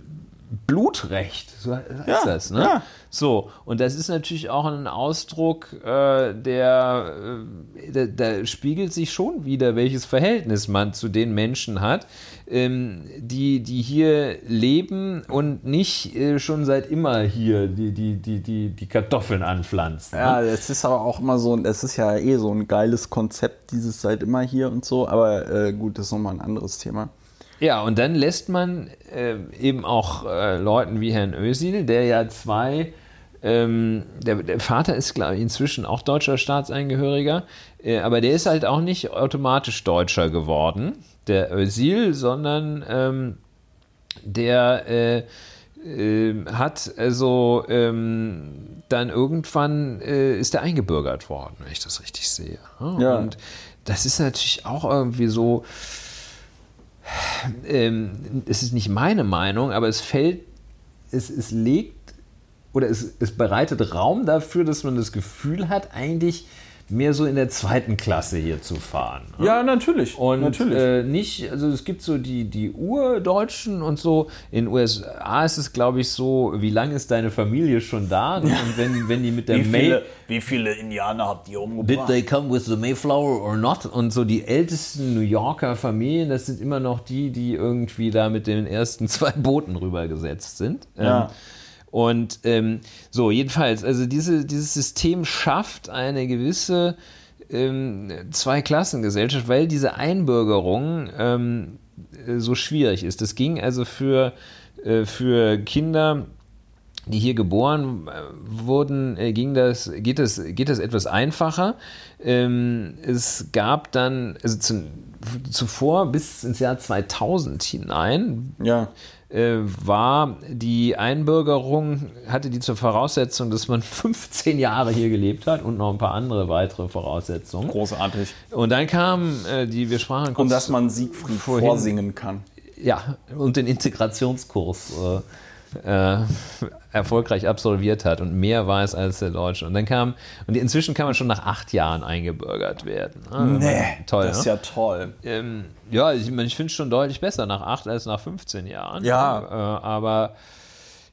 Blutrecht, so heißt ja, das, ne? Ja. So, und das ist natürlich auch ein Ausdruck, äh, der, äh, da, da spiegelt sich schon wieder, welches Verhältnis man zu den Menschen hat, ähm, die, die hier leben und nicht äh, schon seit immer hier die, die, die, die, die Kartoffeln anpflanzen. Ne? Ja, das ist aber auch immer so, das ist ja eh so ein geiles Konzept, dieses seit immer hier und so, aber äh, gut, das ist nochmal ein anderes Thema. Ja, und dann lässt man äh, eben auch äh, Leuten wie Herrn Özil, der ja zwei, ähm, der, der Vater ist, glaube ich, inzwischen auch deutscher Staatsangehöriger, äh, aber der ist halt auch nicht automatisch Deutscher geworden, der Özil, sondern ähm, der äh, äh, hat also ähm, dann irgendwann äh, ist der eingebürgert worden, wenn ich das richtig sehe. Oh, ja. Und das ist natürlich auch irgendwie so... Ähm, es ist nicht meine Meinung, aber es fällt, es, es legt oder es, es bereitet Raum dafür, dass man das Gefühl hat, eigentlich mehr so in der zweiten Klasse hier zu fahren. Ja, natürlich. Und natürlich. Äh, nicht, also es gibt so die, die Urdeutschen und so. In den U S A ist es, glaube ich, so, wie lange ist deine Familie schon da? Und wenn, wenn die mit der wie viele, May... Wie viele Indianer habt ihr umgebracht? Did they come with the Mayflower or not? Und so die ältesten New Yorker Familien, das sind immer noch die, die irgendwie da mit den ersten zwei Booten rübergesetzt sind. Ja. Ähm, Und ähm, so, jedenfalls, also diese, dieses System schafft eine gewisse ähm, Zweiklassengesellschaft, weil diese Einbürgerung ähm, so schwierig ist. Das ging also für, äh, für Kinder, die hier geboren wurden, äh, ging das, geht, das, geht das etwas einfacher. Ähm, es gab dann, also zu, zuvor bis ins Jahr zweitausend hinein, ja. war die Einbürgerung, hatte die zur Voraussetzung, dass man fünfzehn Jahre hier gelebt hat und noch ein paar andere weitere Voraussetzungen. Großartig. Und dann kamen äh, die, wir sprachen kurz... Und dass man Siegfried vorhin, vorsingen kann. Ja, und den Integrationskurs äh, äh, erfolgreich absolviert hat und mehr weiß als der Deutsche. Und dann kam, und inzwischen kann man schon nach acht Jahren eingebürgert werden. Ne? Nee, toll, das ne? ist ja toll. Ähm, ja, ich, ich finde es schon deutlich besser nach acht als nach fünfzehn Jahren. Ja. Äh, aber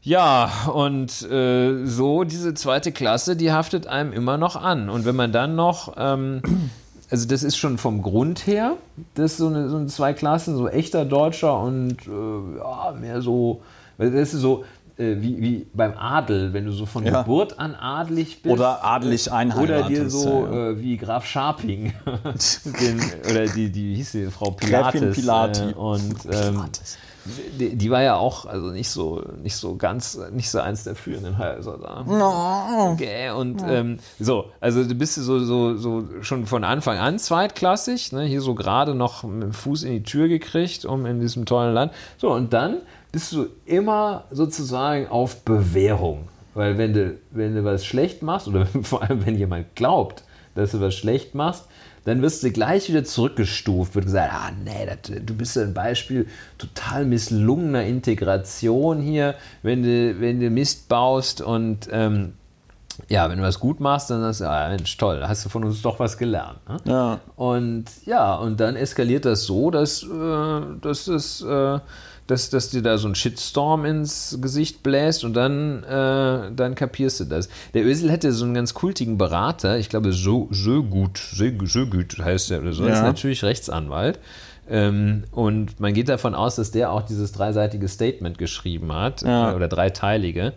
ja, und äh, so diese zweite Klasse, die haftet einem immer noch an. Und wenn man dann noch... Ähm, Also das ist schon vom Grund her, das ist so eine, so eine zwei Klassen, so echter Deutscher und äh, ja, mehr so, das ist so äh, wie, wie beim Adel, wenn du so von ja. Geburt an adelig bist. Oder adelig einheiratest. Oder dir so ja. äh, wie Graf Scharping, den, oder die, die, wie hieß die, Frau Pilates. Pilati. Äh, und, ähm, Pilates. Die, die war ja auch also nicht so nicht so ganz nicht so eins der führenden Häuser da. No. Okay, und no. ähm, so, also du bist so, so, so schon von Anfang an zweitklassig, ne, hier so gerade noch mit dem Fuß in die Tür gekriegt, um in diesem tollen Land. So, und dann bist du immer sozusagen auf Bewährung. Weil wenn du, wenn du was schlecht machst, oder vor allem wenn jemand glaubt, dass du was schlecht machst, dann wirst du gleich wieder zurückgestuft, wird gesagt, ah nee, das, du bist ja ein Beispiel total misslungener Integration hier, wenn du, wenn du Mist baust und ähm, ja, wenn du was gut machst, dann sagst du, ah Mensch, toll, hast du von uns doch was gelernt. Ne? Ja. Und ja, und dann eskaliert das so, dass, äh, dass, es, äh, dass, dass dir da so ein Shitstorm ins Gesicht bläst und dann, äh, dann kapierst du das. Der Özil hätte so einen ganz kultigen Berater, ich glaube, Söğüt, Söğüt heißt der oder so, ja. ist natürlich Rechtsanwalt. Ähm, und man geht davon aus, dass der auch dieses dreiseitige Statement geschrieben hat, ja. äh, oder dreiteilige.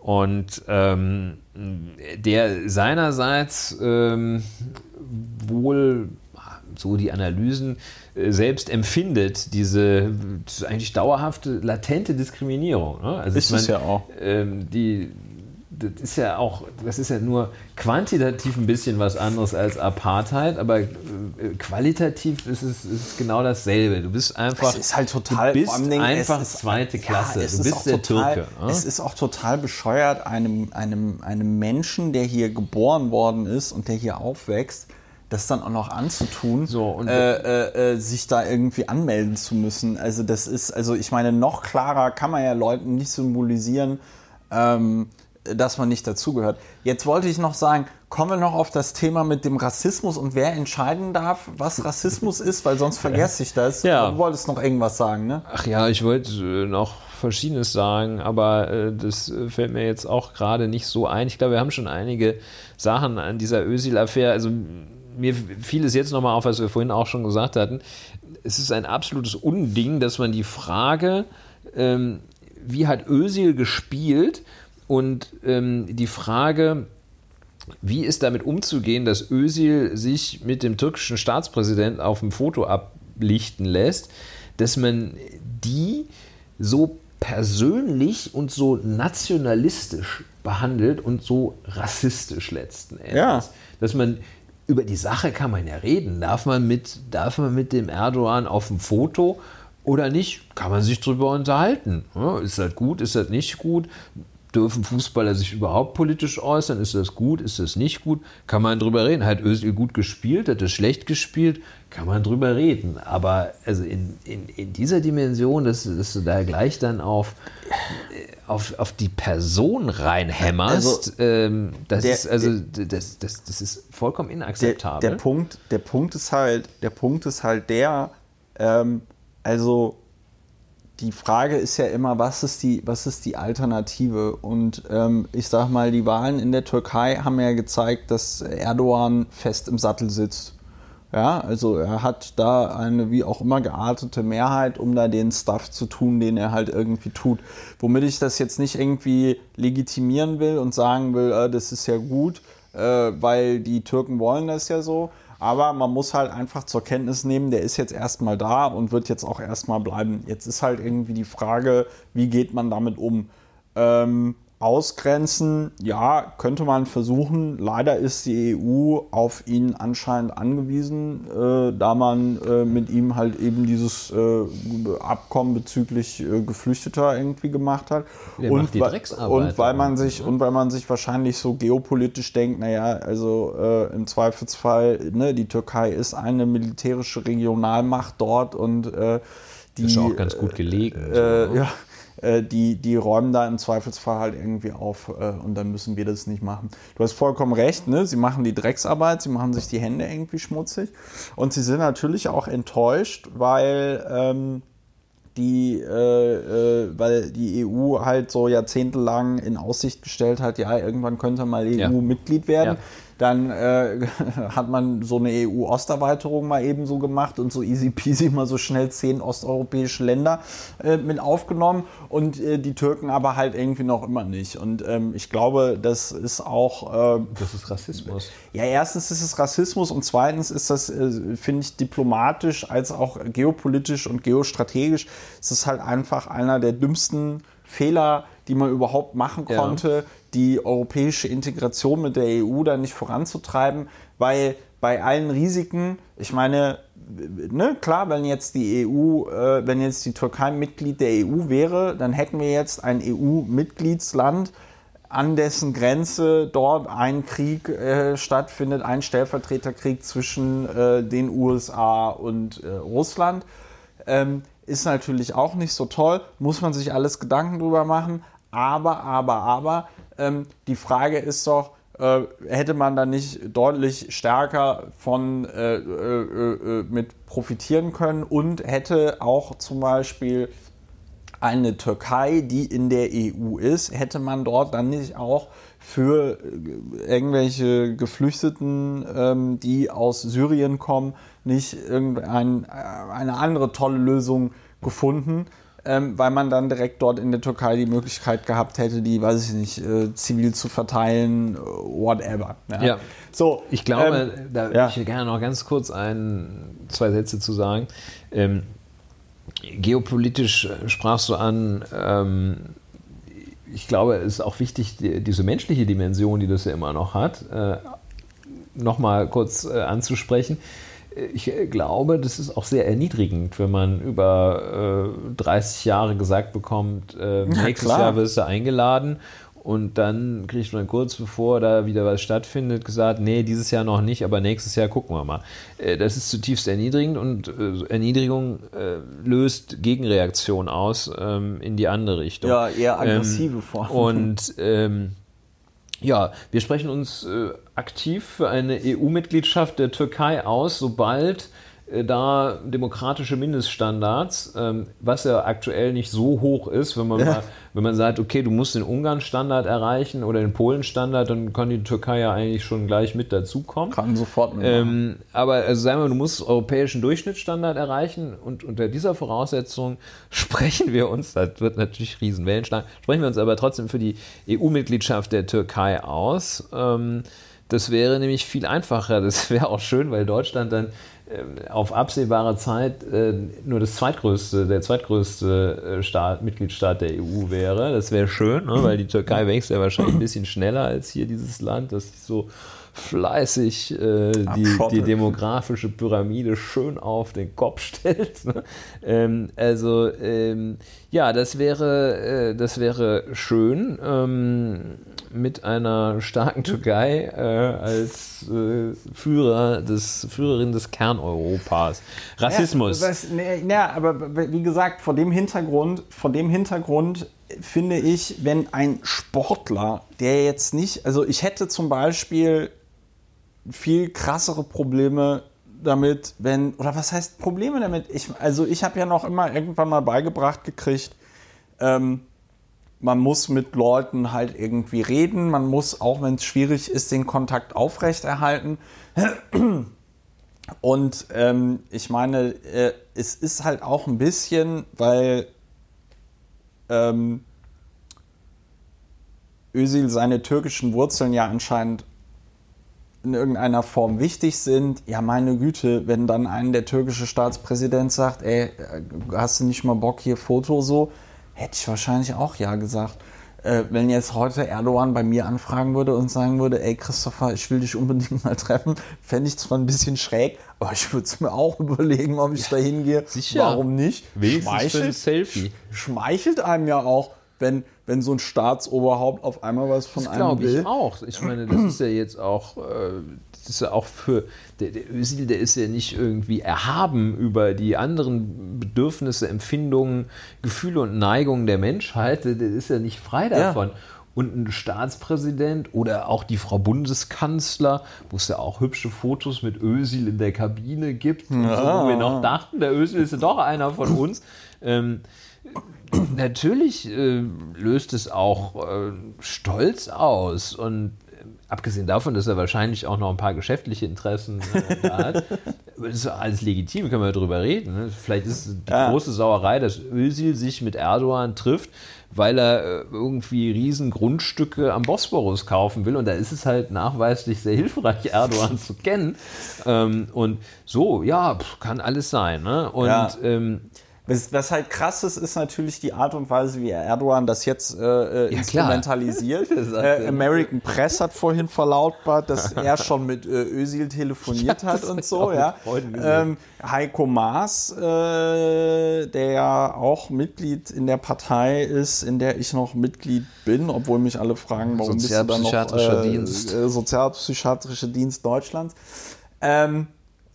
Und ähm, der seinerseits ähm, wohl, so die Analysen, äh, selbst empfindet diese eigentlich dauerhafte, latente Diskriminierung. Ne? Also ist ich mein, es ja auch. Ähm, die, das ist ja auch, das ist ja nur quantitativ ein bisschen was anderes als Apartheid, aber äh, qualitativ ist es, ist es genau dasselbe. Du bist einfach, es ist halt total, du bist einfach ist, zweite Klasse. Ja, du bist der total, Türke. Ne? Es ist auch total bescheuert, einem, einem, einem Menschen, der hier geboren worden ist und der hier aufwächst, das dann auch noch anzutun, so, und äh, äh, sich da irgendwie anmelden zu müssen. Also das ist, also ich meine, noch klarer kann man ja Leuten nicht symbolisieren, ähm, dass man nicht dazugehört. Jetzt wollte ich noch sagen, kommen wir noch auf das Thema mit dem Rassismus und wer entscheiden darf, was Rassismus ist, weil sonst vergesse ich das. Ja. Du wolltest noch irgendwas sagen, ne? Ach ja, ich wollte noch Verschiedenes sagen, aber das fällt mir jetzt auch gerade nicht so ein. Ich glaube, wir haben schon einige Sachen an dieser Özil-Affäre, also mir fiel es jetzt nochmal auf, was wir vorhin auch schon gesagt hatten. Es ist ein absolutes Unding, dass man die Frage, ähm, wie hat Özil gespielt, und ähm, die Frage, wie ist damit umzugehen, dass Özil sich mit dem türkischen Staatspräsidenten auf dem Foto ablichten lässt, dass man die so persönlich und so nationalistisch behandelt und so rassistisch letzten Endes. Ja. Dass man, über die Sache kann man ja reden. Darf man mit, darf man mit dem Erdogan auf dem Foto oder nicht? Kann man sich drüber unterhalten. Ja, ist das gut, ist das nicht gut? Dürfen Fußballer sich überhaupt politisch äußern? Ist das gut? Ist das nicht gut? Kann man drüber reden. Hat Özil gut gespielt? Hat er schlecht gespielt? Kann man drüber reden. Aber also in, in, in dieser Dimension, dass, dass du da gleich dann auf, auf, auf die Person reinhämmerst, also, ähm, das, der, ist, also, der, das, das, das ist vollkommen inakzeptabel. Der, der, Punkt, der, Punkt ist halt, der Punkt ist halt der, ähm, also... Die Frage ist ja immer, was ist die, was ist die Alternative? Und ähm, ich sag mal, die Wahlen in der Türkei haben ja gezeigt, dass Erdogan fest im Sattel sitzt. Ja, also er hat da eine wie auch immer geartete Mehrheit, um da den Stuff zu tun, den er halt irgendwie tut. Womit ich das jetzt nicht irgendwie legitimieren will und sagen will, äh, das ist ja gut, äh, weil die Türken wollen das ja so. Aber man muss halt einfach zur Kenntnis nehmen, der ist jetzt erstmal da und wird jetzt auch erstmal bleiben. Jetzt ist halt irgendwie die Frage, wie geht man damit um? Ähm, ausgrenzen, ja, könnte man versuchen. Leider ist die E U auf ihn anscheinend angewiesen, äh, da man äh, mit ihm halt eben dieses äh, Abkommen bezüglich äh, Geflüchteter irgendwie gemacht hat. Der und, macht die Drecksarbeit, und weil man sich, ne? und weil man sich wahrscheinlich so geopolitisch denkt, naja, also äh, im Zweifelsfall, ne, die Türkei ist eine militärische Regionalmacht dort und äh, die ist auch ganz gut gelegen. Äh, äh, ja. äh, die, die räumen da im Zweifelsfall halt irgendwie auf äh, und dann müssen wir das nicht machen. Du hast vollkommen recht, ne? Sie machen die Drecksarbeit, sie machen sich die Hände irgendwie schmutzig und sie sind natürlich auch enttäuscht, weil... Ähm, Die, äh, äh, weil die E U halt so jahrzehntelang in Aussicht gestellt hat, ja, irgendwann könnte mal E U-Mitglied ja. werden. Ja. Dann äh, hat man so eine E U-Osterweiterung mal eben so gemacht und so easy peasy mal so schnell zehn osteuropäische Länder äh, mit aufgenommen und äh, die Türken aber halt irgendwie noch immer nicht. Und ähm, ich glaube, das ist auch... Äh, das ist Rassismus. Ja, erstens ist es Rassismus und zweitens ist das, äh, finde ich, diplomatisch als auch geopolitisch und geostrategisch ist es halt einfach einer der dümmsten Fehler, die man überhaupt machen konnte, ja. die europäische Integration mit der E U da nicht voranzutreiben, weil bei allen Risiken, ich meine, ne, klar, wenn jetzt die E U, äh, wenn jetzt die Türkei Mitglied der E U wäre, dann hätten wir jetzt ein E U-Mitgliedsland, an dessen Grenze dort ein Krieg äh, stattfindet, ein Stellvertreterkrieg zwischen äh, den U S A und äh, Russland. Ähm, ist natürlich auch nicht so toll, muss man sich alles Gedanken drüber machen, aber, aber, aber, ähm, die Frage ist doch, äh, hätte man da nicht deutlich stärker von äh, äh, äh, mit profitieren können und hätte auch zum Beispiel eine Türkei, die in der E U ist, hätte man dort dann nicht auch für irgendwelche Geflüchteten, ähm, die aus Syrien kommen, nicht irgendeine eine andere tolle Lösung gefunden, ähm, weil man dann direkt dort in der Türkei die Möglichkeit gehabt hätte, die, weiß ich nicht, äh, zivil zu verteilen, whatever. Ja, ja. So, ich glaube, ähm, da ja. würde ich gerne noch ganz kurz ein, zwei Sätze zu sagen. Ähm, geopolitisch sprachst du an, ähm, ich glaube, es ist auch wichtig, die, diese menschliche Dimension, die das ja immer noch hat, äh, nochmal kurz äh, anzusprechen. Ich glaube, das ist auch sehr erniedrigend, wenn man über äh, dreißig Jahre gesagt bekommt, äh, nächstes ja, Jahr wirst du eingeladen und dann kriegt man kurz bevor da wieder was stattfindet gesagt, nee, dieses Jahr noch nicht, aber nächstes Jahr gucken wir mal. Äh, das ist zutiefst erniedrigend und äh, Erniedrigung äh, löst Gegenreaktion aus ähm, in die andere Richtung. Ja, eher aggressive ähm, Formen. Und ähm, ja, wir sprechen uns äh, aktiv für eine E U-Mitgliedschaft der Türkei aus, sobald äh, da demokratische Mindeststandards, ähm, was ja aktuell nicht so hoch ist, wenn man, ja. mal, wenn man sagt, okay, du musst den Ungarn-Standard erreichen oder den Polen-Standard, dann kann die Türkei ja eigentlich schon gleich mit dazukommen. Kann sofort mit. Ähm, aber also sagen wir, du musst den europäischen Durchschnittsstandard erreichen und unter dieser Voraussetzung sprechen wir uns, das wird natürlich Riesenwellen schlagen, sprechen wir uns aber trotzdem für die E U-Mitgliedschaft der Türkei aus. Ähm, Das wäre nämlich viel einfacher. Das wäre auch schön, weil Deutschland dann äh, auf absehbare Zeit äh, nur das zweitgrößte, der zweitgrößte äh, Staat, Mitgliedstaat der E U wäre. Das wäre schön, ne? Weil die Türkei wächst ja wahrscheinlich ein bisschen schneller als hier dieses Land, das sich so fleißig äh, die, die demografische Pyramide schön auf den Kopf stellt. Ne? Ähm, also ähm, ja, das wäre, äh, das wäre schön. Ähm, mit einer starken Türkei äh, als äh, Führer des, Führerin des Kerneuropas. Rassismus. Ja, das, ne, ja, aber wie gesagt, vor dem Hintergrund, vor dem Hintergrund finde ich, wenn ein Sportler, der jetzt nicht, also ich hätte zum Beispiel viel krassere Probleme damit, wenn, oder was heißt Probleme damit? Ich, also ich habe ja noch immer irgendwann mal beigebracht gekriegt, ähm, man muss mit Leuten halt irgendwie reden, man muss, auch wenn es schwierig ist, den Kontakt aufrechterhalten. Und ähm, ich meine, äh, es ist halt auch ein bisschen, weil ähm, Özil seine türkischen Wurzeln ja anscheinend in irgendeiner Form wichtig sind. Ja, meine Güte, wenn dann ein der türkische Staatspräsident sagt, ey, hast du nicht mal Bock, hier Foto so? Hätte ich wahrscheinlich auch ja gesagt. Äh, wenn jetzt heute Erdogan bei mir anfragen würde und sagen würde, ey Christopher, ich will dich unbedingt mal treffen, fände ich zwar ein bisschen schräg, aber ich würde es mir auch überlegen, ob ich ja, da hingehe. Sicher. Warum nicht? Schmeichelt, für ein Selfie. Schmeichelt einem ja auch, wenn, wenn so ein Staatsoberhaupt auf einmal was von das einem will. Das glaube ich auch. Ich meine, das ist ja jetzt auch... Äh, ist ja auch für, der, der Özil, der ist ja nicht irgendwie erhaben über die anderen Bedürfnisse, Empfindungen, Gefühle und Neigungen der Menschheit, der ist ja nicht frei davon. Ja. Und ein Staatspräsident oder auch die Frau Bundeskanzler, wo es ja auch hübsche Fotos mit Özil in der Kabine gibt, ja. so, wo wir noch dachten, der Özil ist ja doch einer von uns. Ähm, natürlich äh, löst es auch äh, Stolz aus und äh, abgesehen davon, dass er wahrscheinlich auch noch ein paar geschäftliche Interessen äh, hat, das ist alles legitim, können wir darüber reden. Ne? Vielleicht ist es die ja. große Sauerei, dass Özil sich mit Erdogan trifft, weil er äh, irgendwie riesen Grundstücke am Bosporus kaufen will und da ist es halt nachweislich sehr hilfreich, Erdogan zu kennen ähm, und so, ja, pff, kann alles sein. Ne? Und ja. ähm, Was, was halt krass ist, ist natürlich die Art und Weise, wie Erdogan das jetzt äh, ja, instrumentalisiert. äh, American Press hat vorhin verlautbart, dass er schon mit äh, Özil telefoniert hat und so. Ja. Ähm, Heiko Maas, äh, der ja auch Mitglied in der Partei ist, in der ich noch Mitglied bin, obwohl mich alle fragen, warum bist du da noch äh, Dienst. Äh, Sozialpsychiatrischer Dienst Deutschlands. Ähm,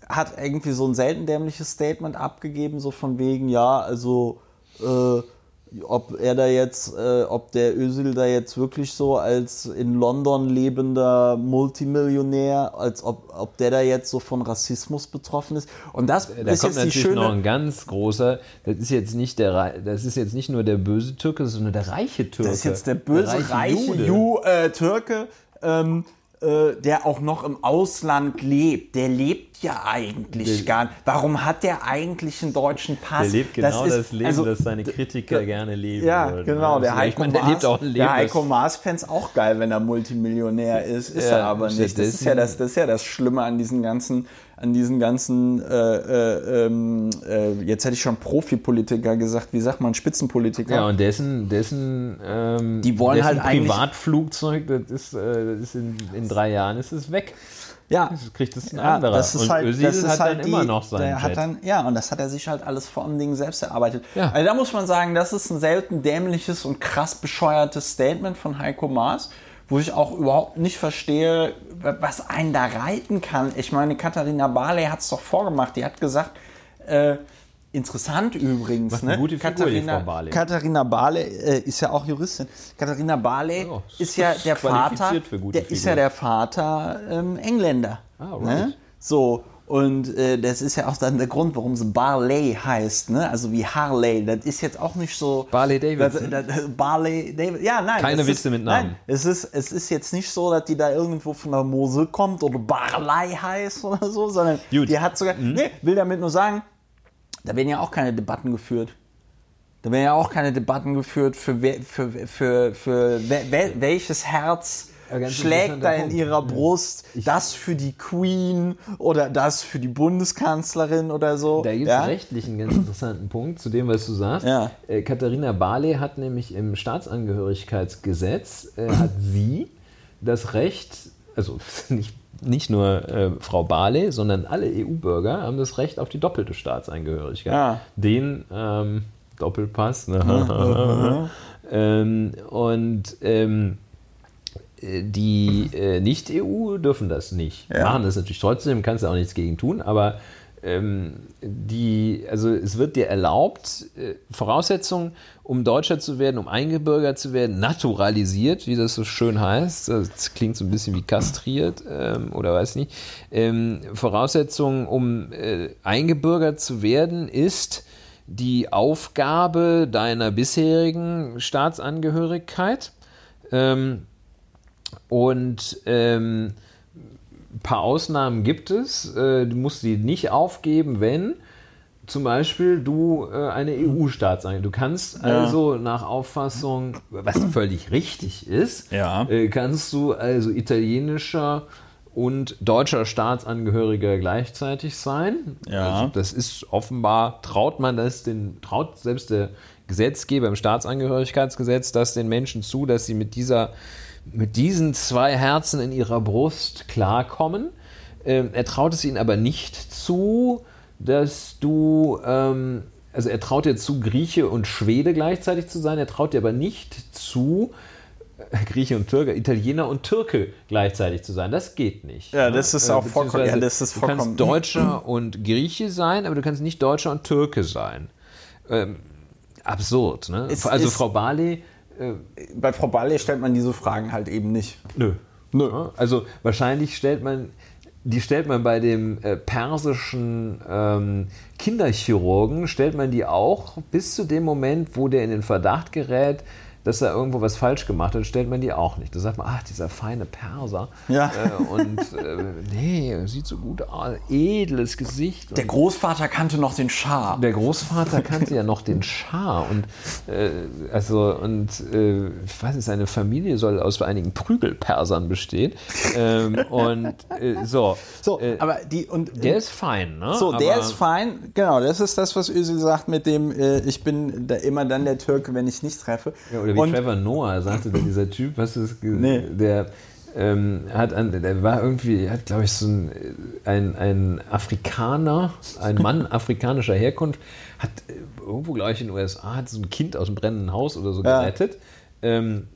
hat irgendwie so ein selten dämliches Statement abgegeben, so von wegen, ja, also äh, ob er da jetzt, äh, ob der Özil da jetzt wirklich so als in London lebender Multimillionär, als ob, ob der da jetzt so von Rassismus betroffen ist. Und das da ist kommt jetzt natürlich die schöne, noch ein ganz großer, das ist jetzt nicht der, das ist jetzt nicht nur der böse Türke, sondern der reiche Türke. Das ist jetzt der böse, der reiche, reiche Ju, äh, Türke, ähm, der auch noch im Ausland lebt, der lebt ja eigentlich der, gar nicht. Warum hat der eigentlich einen deutschen Pass? Der lebt genau das, ist, das Leben, also, das seine Kritiker d- gerne leben ja, würden. Ja, genau. Der, also, Heiko meine, der, Maas, lebt auch ein Leben, der Heiko Maas-Fans auch geil, wenn er Multimillionär ist. Ist ja, er aber nicht. Das ist, ja das, das ist ja das Schlimme an diesen ganzen, an diesen ganzen äh, äh, äh, jetzt hätte ich schon Profipolitiker gesagt, wie sagt man, Spitzenpolitiker. Ja, und dessen, dessen, ähm, Die wollen dessen halt Privatflugzeug, das ist, äh, das ist in, in drei Jahren ist es weg. Ja, das kriegt es ein ja, anderer. Das ist und halt, Özil das ist hat halt dann die, immer noch sein hat dann, ja, und das hat er sich halt alles vor allen Dingen selbst erarbeitet. Ja. Also da muss man sagen, das ist ein selten dämliches und krass bescheuertes Statement von Heiko Maas, wo ich auch überhaupt nicht verstehe, was einen da reiten kann. Ich meine, Katharina Barley hat es doch vorgemacht. Die hat gesagt, äh, interessant übrigens, was eine gute Figur, Katharina, Frau Barley. Katharina Barley äh, ist ja auch Juristin. Katharina Barley oh, ist ja der Vater, der ist ja der Vater ähm, Engländer. Ah, right. Ne? So, und äh, das ist ja auch dann der Grund, warum sie Barley heißt, ne? Also wie Harley. Das ist jetzt auch nicht so. Barley Davidson. Das, das, Barley Davidson. Ja, nein. Keine Witze ist, mit Namen. Nein, es ist, es ist jetzt nicht so, dass die da irgendwo von der Mosel kommt oder Barley heißt oder so, sondern Gut. die hat sogar. Mhm. Nee, will damit nur sagen, da werden ja auch keine Debatten geführt. Da werden ja auch keine Debatten geführt, für, we- für, für, für, für we- wel- welches Herz. Ja, schlägt da in ihrer Brust ich das für die Queen oder das für die Bundeskanzlerin oder so. Da gibt es ja? rechtlich einen ganz interessanten Punkt zu dem, was du sagst. Ja. Äh, Katharina Barley hat nämlich im Staatsangehörigkeitsgesetz äh, hat sie das Recht, also nicht, nicht nur äh, Frau Barley, sondern alle E U-Bürger haben das Recht auf die doppelte Staatsangehörigkeit. Ja. Den ähm, Doppelpass. Ne? ähm, und ähm, Die äh, Nicht-E U dürfen das nicht. Ja. Machen das natürlich trotzdem, kannst du auch nichts gegen tun, aber ähm, die, also es wird dir erlaubt, äh, Voraussetzungen, um Deutscher zu werden, um eingebürgert zu werden, naturalisiert, wie das so schön heißt, das klingt so ein bisschen wie kastriert ähm, oder weiß nicht, ähm, Voraussetzungen, um äh, eingebürgert zu werden, ist die Aufgabe deiner bisherigen Staatsangehörigkeit, ähm, Und ähm, ein paar Ausnahmen gibt es. Äh, du musst sie nicht aufgeben, wenn zum Beispiel du äh, eine E U-Staatsangehörige. Du kannst also ja. nach Auffassung, was völlig richtig ist, ja. äh, kannst du also italienischer und deutscher Staatsangehöriger gleichzeitig sein. Ja. Also das ist offenbar, traut man das den, traut selbst der Gesetzgeber im Staatsangehörigkeitsgesetz das den Menschen zu, dass sie mit dieser mit diesen zwei Herzen in ihrer Brust klarkommen. Ähm, er traut es ihnen aber nicht zu, dass du, ähm, also er traut dir zu, Grieche und Schwede gleichzeitig zu sein, er traut dir aber nicht zu, Grieche und Türke, Italiener und Türke gleichzeitig zu sein. Das geht nicht. Ja, das ist auch vollkommen... Ja, das ist vollkommen. Du kannst Deutscher und Grieche sein, aber du kannst nicht Deutscher und Türke sein. Ähm, absurd, ne? Es, also es, Frau Barley... Äh, bei Frau Barley stellt man diese Fragen halt eben nicht. Nö. Nö. Also wahrscheinlich stellt man... Die stellt man bei dem äh, persischen ähm, Kinderchirurgen, stellt man die auch bis zu dem Moment, wo der in den Verdacht gerät, dass er irgendwo was falsch gemacht hat, stellt man die auch nicht. Da sagt man, ach, dieser feine Perser. Ja. Äh, und äh, nee, sieht so gut aus. Edles Gesicht. Der Großvater kannte noch den Schah. Der Großvater kannte ja noch den Schah. Und, äh, also, und äh, ich weiß nicht, seine Familie soll aus einigen Prügelpersern bestehen. Ähm, und äh, so. so äh, aber die, und, der ist fein, ne? So, aber, der ist fein. Genau, das ist das, was Özil sagt mit dem, äh, ich bin da immer dann der Türke, wenn ich nicht treffe. Ja, oder wie und Trevor Noah sagte, dieser Typ, hast du das gesehen? Nee. Der ähm, hat an, der war irgendwie, hat glaube ich so ein, ein, ein Afrikaner, ein Mann afrikanischer Herkunft, hat irgendwo glaube ich in den U S A, hat so ein Kind aus dem brennenden Haus oder so gerettet. Ja. Ähm,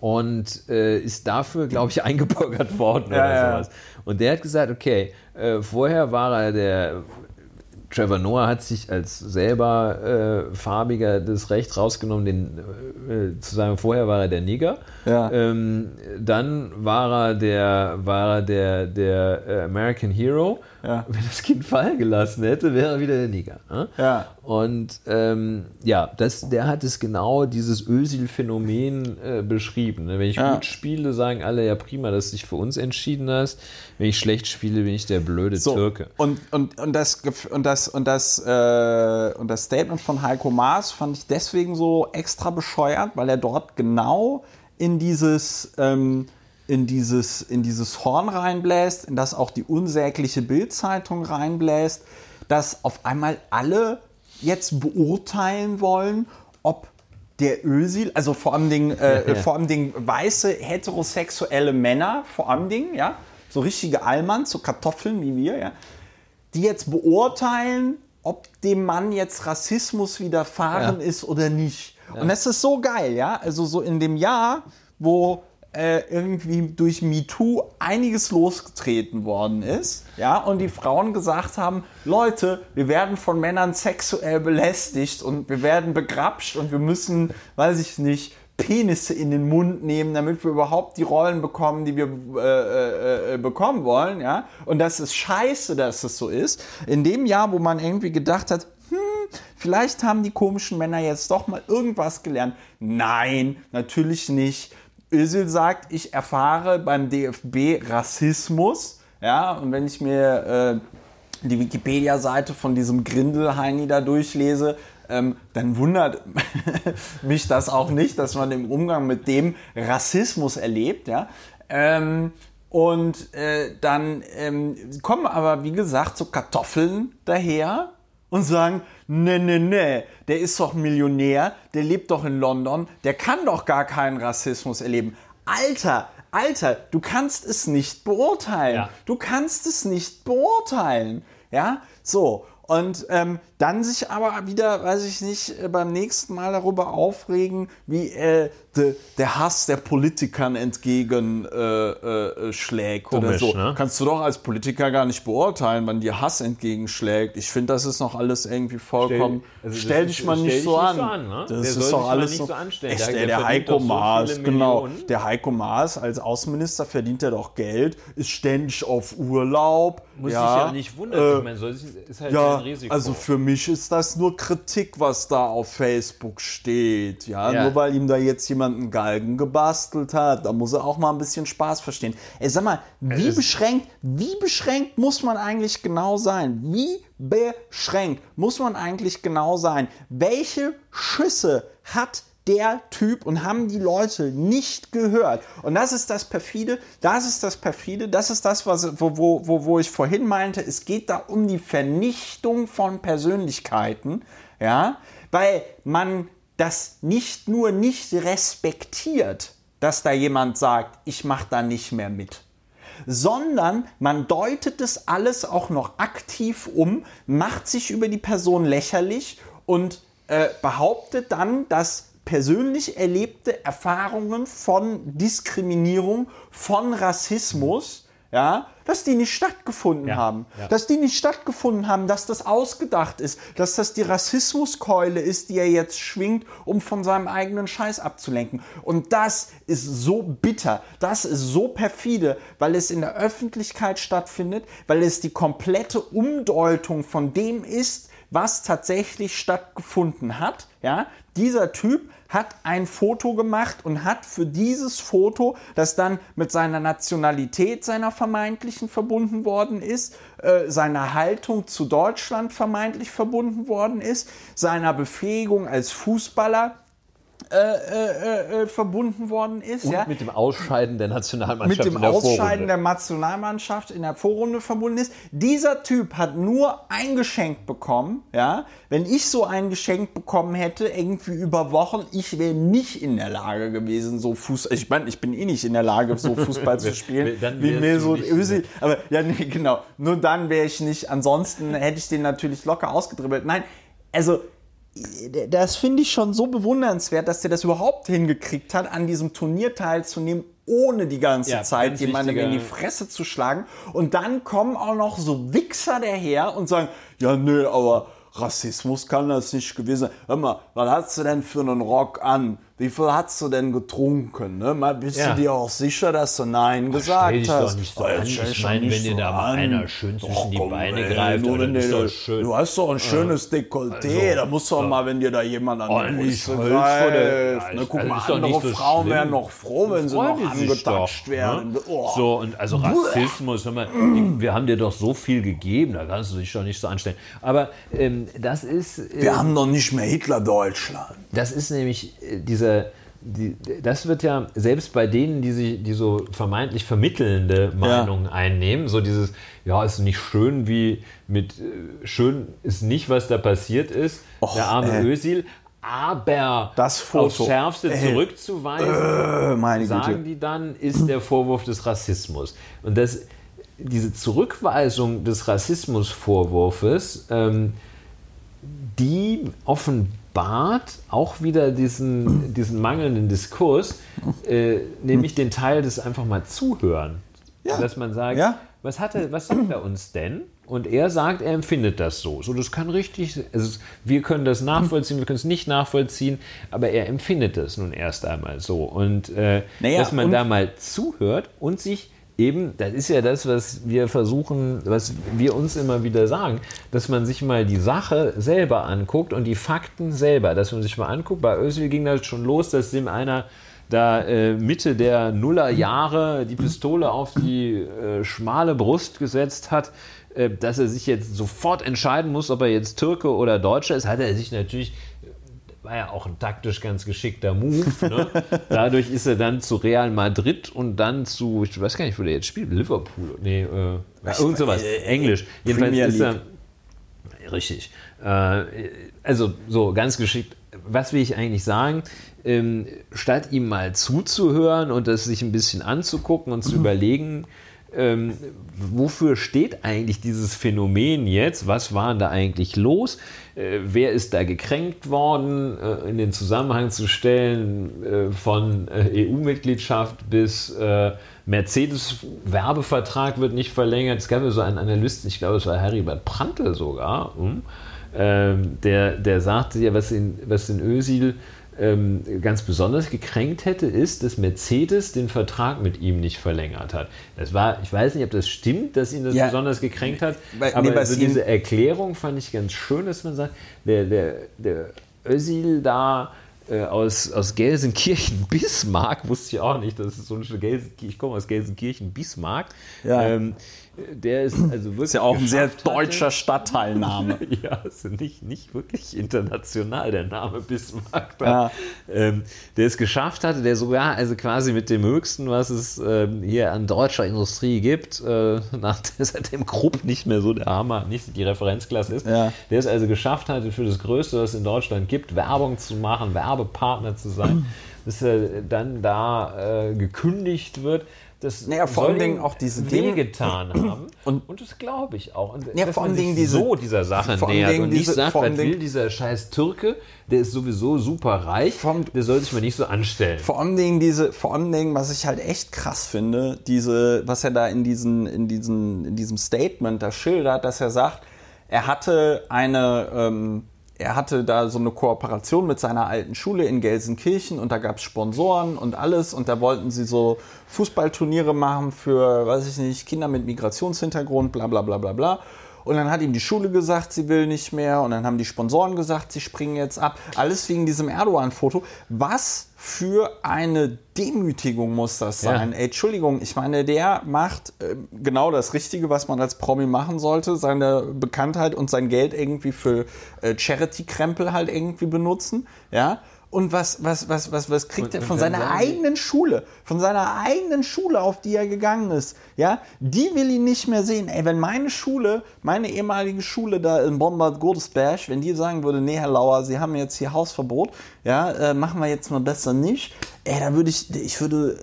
und äh, ist dafür, glaube ich, eingebürgert worden ja, oder sowas. Ja. Und der hat gesagt, okay, äh, vorher war er der... Trevor Noah hat sich als selber äh, Farbiger das Recht rausgenommen, den, äh, zu sagen, vorher war er der Neger. Ja. Ähm, dann war er der, war er der, der äh, American Hero. Ja. Wenn das Kind fallen gelassen hätte, wäre er wieder der Neger. Ne? Ja. Und ähm, ja, das, der hat es genau, dieses Özil-Phänomen äh, beschrieben. Ne? Wenn ich ja. gut spiele, sagen alle, ja prima, dass du dich für uns entschieden hast. Wenn ich schlecht spiele, bin ich der blöde so. Türke. Und, und, und, das, und, das, und, das, äh, und das Statement von Heiko Maas fand ich deswegen so extra bescheuert, weil er dort genau in dieses... Ähm, in dieses, in dieses Horn reinbläst, in das auch die unsägliche Bild-Zeitung reinbläst, dass auf einmal alle jetzt beurteilen wollen, ob der Özil, also vor allem Ding, äh, ja, ja. vor allem Ding weiße, heterosexuelle Männer, vor allem Ding, ja, so richtige Allmanns, so Kartoffeln wie wir, ja, die jetzt beurteilen, ob dem Mann jetzt Rassismus widerfahren ja. ist oder nicht. Ja. Und das ist so geil, ja, also so in dem Jahr, wo irgendwie durch MeToo einiges losgetreten worden ist, ja, und die Frauen gesagt haben, Leute, wir werden von Männern sexuell belästigt und wir werden begrapscht und wir müssen, weiß ich nicht, Penisse in den Mund nehmen, damit wir überhaupt die Rollen bekommen, die wir äh, äh, bekommen wollen, ja, und das ist scheiße, dass es so ist. In dem Jahr, wo man irgendwie gedacht hat, hm, vielleicht haben die komischen Männer jetzt doch mal irgendwas gelernt. Nein, natürlich nicht. Özil sagt, ich erfahre beim D F B Rassismus, ja, und wenn ich mir äh, die Wikipedia-Seite von diesem Grindel-Heini da durchlese, ähm, dann wundert mich das auch nicht, dass man im Umgang mit dem Rassismus erlebt, ja, ähm, und äh, dann ähm, kommen aber, wie gesagt, so Kartoffeln daher und sagen, ne, ne, ne, der ist doch Millionär, der lebt doch in London, der kann doch gar keinen Rassismus erleben. Alter, Alter, du kannst es nicht beurteilen. Ja. Du kannst es nicht beurteilen. Ja, so. Und ähm, dann sich aber wieder, weiß ich nicht, beim nächsten Mal darüber aufregen, wie äh, de, der Hass der Politikern entgegenschlägt äh, äh, schlägt. Komisch, oder so. Ne? Kannst du doch als Politiker gar nicht beurteilen, wann dir Hass entgegenschlägt. Ich finde, das ist noch alles irgendwie vollkommen... Stell, also stell dich ist, mal stell nicht, dich so, nicht an. so an. Ne? Das der ist doch alles nicht so, so anstellen. Echt, der, der Heiko Maas, so genau. Der Heiko Maas als Außenminister verdient er doch Geld, ist ständig auf Urlaub. Muss ja, sich ja nicht wundern. Äh, man soll sich, ist halt ja, Risiko. Also für mich ist das nur Kritik, was da auf Facebook steht. Ja? Ja. Nur weil ihm da jetzt jemand einen Galgen gebastelt hat. Da muss er auch mal ein bisschen Spaß verstehen. Ey, sag mal, wie beschränkt, wie beschränkt muss man eigentlich genau sein? Wie beschränkt muss man eigentlich genau sein? Welche Schüsse hat der Typ und haben die Leute nicht gehört? Und das ist das perfide, das ist das perfide, das ist das, was, wo, wo, wo, wo ich vorhin meinte, es geht da um die Vernichtung von Persönlichkeiten, ja, weil man das nicht nur nicht respektiert, dass da jemand sagt, ich mache da nicht mehr mit, sondern man deutet das alles auch noch aktiv um, macht sich über die Person lächerlich und äh, behauptet dann, dass persönlich erlebte Erfahrungen von Diskriminierung, von Rassismus, ja, dass die nicht stattgefunden ja, haben. Ja. Dass die nicht stattgefunden haben, dass das ausgedacht ist, dass das die Rassismuskeule ist, die er jetzt schwingt, um von seinem eigenen Scheiß abzulenken. Und das ist so bitter, das ist so perfide, weil es in der Öffentlichkeit stattfindet, weil es die komplette Umdeutung von dem ist, was tatsächlich stattgefunden hat. Ja, dieser Typ hat ein Foto gemacht und hat für dieses Foto, das dann mit seiner Nationalität, seiner vermeintlichen verbunden worden ist, äh, seiner Haltung zu Deutschland vermeintlich verbunden worden ist, seiner Befähigung als Fußballer Äh, äh, äh, verbunden worden ist. Und ja, mit dem Ausscheiden der Nationalmannschaft in der Vorrunde. Mit dem Ausscheiden der Nationalmannschaft in der Vorrunde verbunden ist. Dieser Typ hat nur ein Geschenk bekommen. Ja? Wenn ich so ein Geschenk bekommen hätte, irgendwie über Wochen, ich wäre nicht in der Lage gewesen, so Fußball... Ich meine, ich bin eh nicht in der Lage, so Fußball zu spielen. Dann wie Mesut Özil. Aber ja, nee, genau. Nur dann wäre ich nicht. Ansonsten hätte ich den natürlich locker ausgedribbelt. Nein, also... Das finde ich schon so bewundernswert, dass der das überhaupt hingekriegt hat, an diesem Turnier teilzunehmen, ohne die ganze ja, Zeit jemandem wichtiger. in die Fresse zu schlagen. Und dann kommen auch noch so Wichser daher und sagen, ja, nö, aber Rassismus kann das nicht gewesen sein. Hör mal, was hast du denn für einen Rock an? Wie viel hast du denn getrunken? Ne? Mal bist ja. du dir auch sicher, dass du Nein gesagt Ach, hast? Doch nicht so oh, an. Ich meine, wenn so dir da mal einer schön zwischen doch, die komm, Beine ey, greift, nur, dann ist das schön. Du hast doch ein schönes ja. Dekolleté. Also, da musst du doch ja. mal, wenn dir da jemand an die oh, Brüste greift. Ne? Guck also, mal, andere so Frauen schlimm. wären noch froh, wenn sie noch angetatscht doch, werden. Ne? Oh. So, und also Rassismus, hör mal, wir haben dir doch so viel gegeben, da kannst du dich doch nicht so anstellen. Aber ähm, das ist... Äh, wir haben doch nicht mehr Hitler-Deutschland. Das ist nämlich äh, diese Die, das wird ja selbst bei denen, die sich die so vermeintlich vermittelnde Meinungen ja. einnehmen, so dieses, ja, ist nicht schön, wie mit schön ist nicht, was da passiert ist, Och, der arme ey. Özil, aber das Foto. aufs Schärfste ey. zurückzuweisen, äh, meine sagen Güte. die dann, ist der Vorwurf des Rassismus. Und das, diese Zurückweisung des Rassismusvorwurfes, ähm, die offenbar auch wieder diesen, diesen mangelnden Diskurs, äh, nämlich den Teil des einfach mal Zuhören. Ja. Dass man sagt, ja. was, hat er, was sagt er uns denn? Und er sagt, er empfindet das so. So, das kann richtig, also wir können das nachvollziehen, wir können es nicht nachvollziehen, aber er empfindet das nun erst einmal so. Und äh, naja, dass man und da mal zuhört und sich eben, das ist ja das, was wir versuchen, was wir uns immer wieder sagen, dass man sich mal die Sache selber anguckt und die Fakten selber, dass man sich mal anguckt, bei Özil ging das schon los, dass dem einer da äh, Mitte der Nullerjahre die Pistole auf die äh, schmale Brust gesetzt hat, äh, dass er sich jetzt sofort entscheiden muss, ob er jetzt Türke oder Deutscher ist, hat er sich natürlich... war ja auch ein taktisch ganz geschickter Move. Ne? Dadurch ist er dann zu Real Madrid und dann zu, ich weiß gar nicht, wo der jetzt spielt, Liverpool, nee, äh, irgend sowas, äh, Englisch. Jedenfalls Premier ist er, League. richtig, äh, also so ganz geschickt. Was will ich eigentlich sagen? Ähm, statt ihm mal zuzuhören und das sich ein bisschen anzugucken und zu mhm. überlegen, Ähm, wofür steht eigentlich dieses Phänomen jetzt? Was war da eigentlich los? Äh, wer ist da gekränkt worden? Äh, in den Zusammenhang zu stellen, äh, von äh, E U-Mitgliedschaft bis äh, Mercedes-Werbevertrag wird nicht verlängert. Es gab ja so einen Analysten, ich glaube, es war Harry Bart-Prante sogar, hm? ähm, der, der sagte ja, was in, was in Özil ganz besonders gekränkt hätte, ist, dass Mercedes den Vertrag mit ihm nicht verlängert hat. Das war, ich weiß nicht, ob das stimmt, dass ihn das ja, besonders gekränkt hat, bei, aber nee, so diese Erklärung fand ich ganz schön, dass man sagt, der, der, der Özil da äh, aus, aus Gelsenkirchen-Bismarck, wusste ich auch nicht, das ist so ein Gelsenkirchen, ich komme aus Gelsenkirchen-Bismarck, ja. ähm, der ist also wirklich. Ist ja auch ein sehr deutscher hatte. Stadtteilname. Ja, also nicht, nicht wirklich international, der Name Bismarck. Ja. Ähm, der es geschafft hatte, der sogar also quasi mit dem Höchsten, was es ähm, hier an deutscher Industrie gibt, äh, nach, seitdem Krupp nicht mehr so der Hammer, nicht die Referenzklasse ist, ja. der es also geschafft hatte, für das Größte, was es in Deutschland gibt, Werbung zu machen, Werbepartner zu sein, bis er dann da äh, gekündigt wird. das naja, vor allen Dingen auch diese Dinge getan haben. Und, und das glaube ich auch. Und ja, dass vor man sich diese, so dieser Sache nähert und nicht sagt, man will dieser scheiß Türke, der ist sowieso super reich, vom, der soll sich mal nicht so anstellen. Vor allen Dingen diese, vor allen Dingen, was ich halt echt krass finde, diese, was er da in, diesen, in, diesen, in diesem Statement da schildert, dass er sagt, er hatte eine... Ähm, Er hatte da so eine Kooperation mit seiner alten Schule in Gelsenkirchen und da gab es Sponsoren und alles und da wollten sie so Fußballturniere machen für, weiß ich nicht, Kinder mit Migrationshintergrund, bla bla bla bla bla. Und dann hat ihm die Schule gesagt, sie will nicht mehr und dann haben die Sponsoren gesagt, sie springen jetzt ab. Alles wegen diesem Erdogan-Foto. Was für eine Demütigung muss das sein? Ja. Ey, Entschuldigung, ich meine, der macht äh, genau das Richtige, was man als Promi machen sollte, seine Bekanntheit und sein Geld irgendwie für äh, Charity-Krempel halt irgendwie benutzen, ja. Und was, was, was, was, was kriegt er von seiner eigenen Schule, von seiner eigenen Schule, auf die er gegangen ist, ja, die will ihn nicht mehr sehen. Ey, wenn meine Schule, meine ehemalige Schule da in Bombard-Godesberg, wenn die sagen würde, nee, Herr Lauer, Sie haben jetzt hier Hausverbot, ja, äh, machen wir jetzt mal besser nicht, ey, da würde ich, ich würde,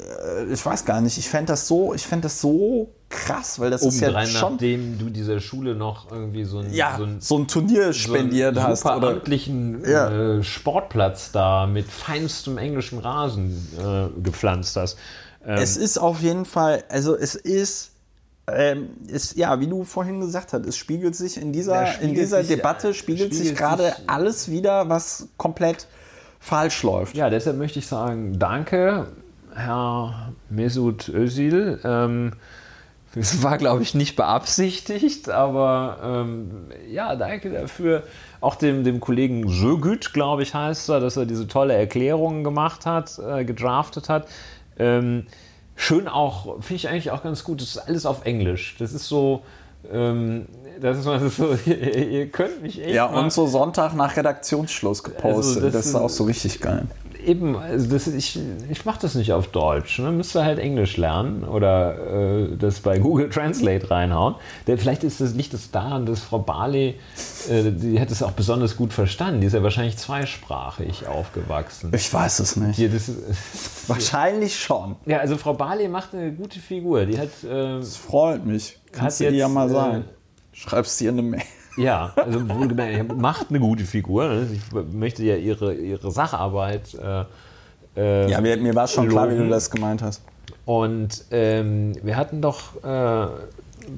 äh, ich weiß gar nicht, ich fände das so, ich fände das so krass, weil das um ist ja rein, schon... nachdem du dieser Schule noch irgendwie so ein, ja, so ein, so ein Turnier spendiert so einen hast. Super oder amtlichen ja. äh, Sportplatz da mit feinstem englischem Rasen äh, gepflanzt hast. Ähm, es ist auf jeden Fall, also es ist, ähm, es, ja, wie du vorhin gesagt hast, es spiegelt sich in dieser, spiegelt in dieser sich, Debatte, spiegelt, spiegelt sich gerade alles wieder, was komplett falsch läuft. Ja, deshalb möchte ich sagen, danke, Herr Mesut Özil. Ähm, Das war, glaube ich, nicht beabsichtigt, aber ähm, ja, danke dafür. Auch dem, dem Kollegen Söğüt, glaube ich, heißt er, dass er diese tolle Erklärung gemacht hat, äh, gedraftet hat. Ähm, schön auch, finde ich eigentlich auch ganz gut, das ist alles auf Englisch. Das ist so... Ähm, das ist mal so, ihr könnt mich echt. Ja, und so Sonntag nach Redaktionsschluss gepostet. Also das, das ist auch so richtig geil. Eben, also das, ich, ich mache das nicht auf Deutsch. Ne? Müsst ihr halt Englisch lernen oder äh, das bei Google Translate reinhauen. Denn vielleicht ist das nicht das daran, dass Frau Barley, äh, die hat es auch besonders gut verstanden. Die ist ja wahrscheinlich zweisprachig aufgewachsen. Ich weiß es nicht. Ja, das ist, wahrscheinlich schon. Ja, also Frau Barley macht eine gute Figur. Die hat. Äh, das freut mich. Kannst du dir ja mal sagen. Äh, Schreibst dir eine Mail. Ja, also macht eine gute Figur. Ich möchte ja ihre, ihre Sacharbeit. Äh, ja, mir, mir war schon loben. Klar, wie du das gemeint hast. Und ähm, wir hatten doch äh,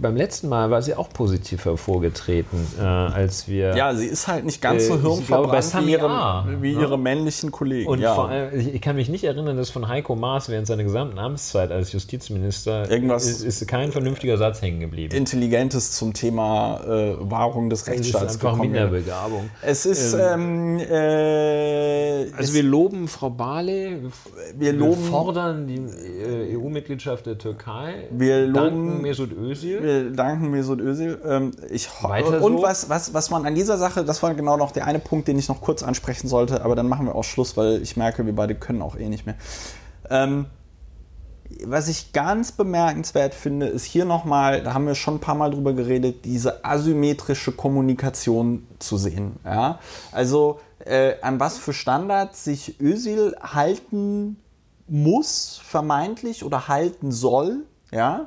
beim letzten Mal war sie auch positiv hervorgetreten, äh, als wir. Ja, sie ist halt nicht ganz äh, so hirnverbrannt wie, ihre, wie ja. ihre männlichen Kollegen. Und ja. vor allem, ich kann mich nicht erinnern, dass von Heiko Maas während seiner gesamten Amtszeit als Justizminister irgendwas ist, ist kein vernünftiger Satz hängen geblieben. Intelligentes zum Thema äh, Wahrung des Rechtsstaats. Es ist einfach Minderbegabung. Es ist. Ähm, äh, also, wir loben Frau Barley, wir, loben, wir fordern die äh, E U-Mitgliedschaft der Türkei, wir danken Mesut Özil. Wir danken Mesut Özil. Ähm, ich ho- Weiter so. Und was, was, was man an dieser Sache, das war genau noch der eine Punkt, den ich noch kurz ansprechen sollte, aber dann machen wir auch Schluss, weil ich merke, wir beide können auch eh nicht mehr. Ähm, was ich ganz bemerkenswert finde, ist hier nochmal, da haben wir schon ein paar Mal drüber geredet, diese asymmetrische Kommunikation zu sehen. Ja? Also äh, an was für Standards sich Özil halten muss, vermeintlich, oder halten soll, ja,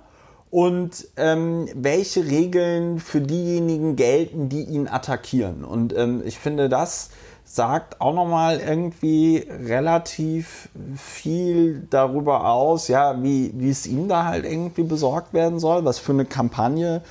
und ähm, welche Regeln für diejenigen gelten, die ihn attackieren. Und ähm, ich finde, das sagt auch nochmal irgendwie relativ viel darüber aus, ja, wie, wie es ihm da halt irgendwie besorgt werden soll, was für eine Kampagne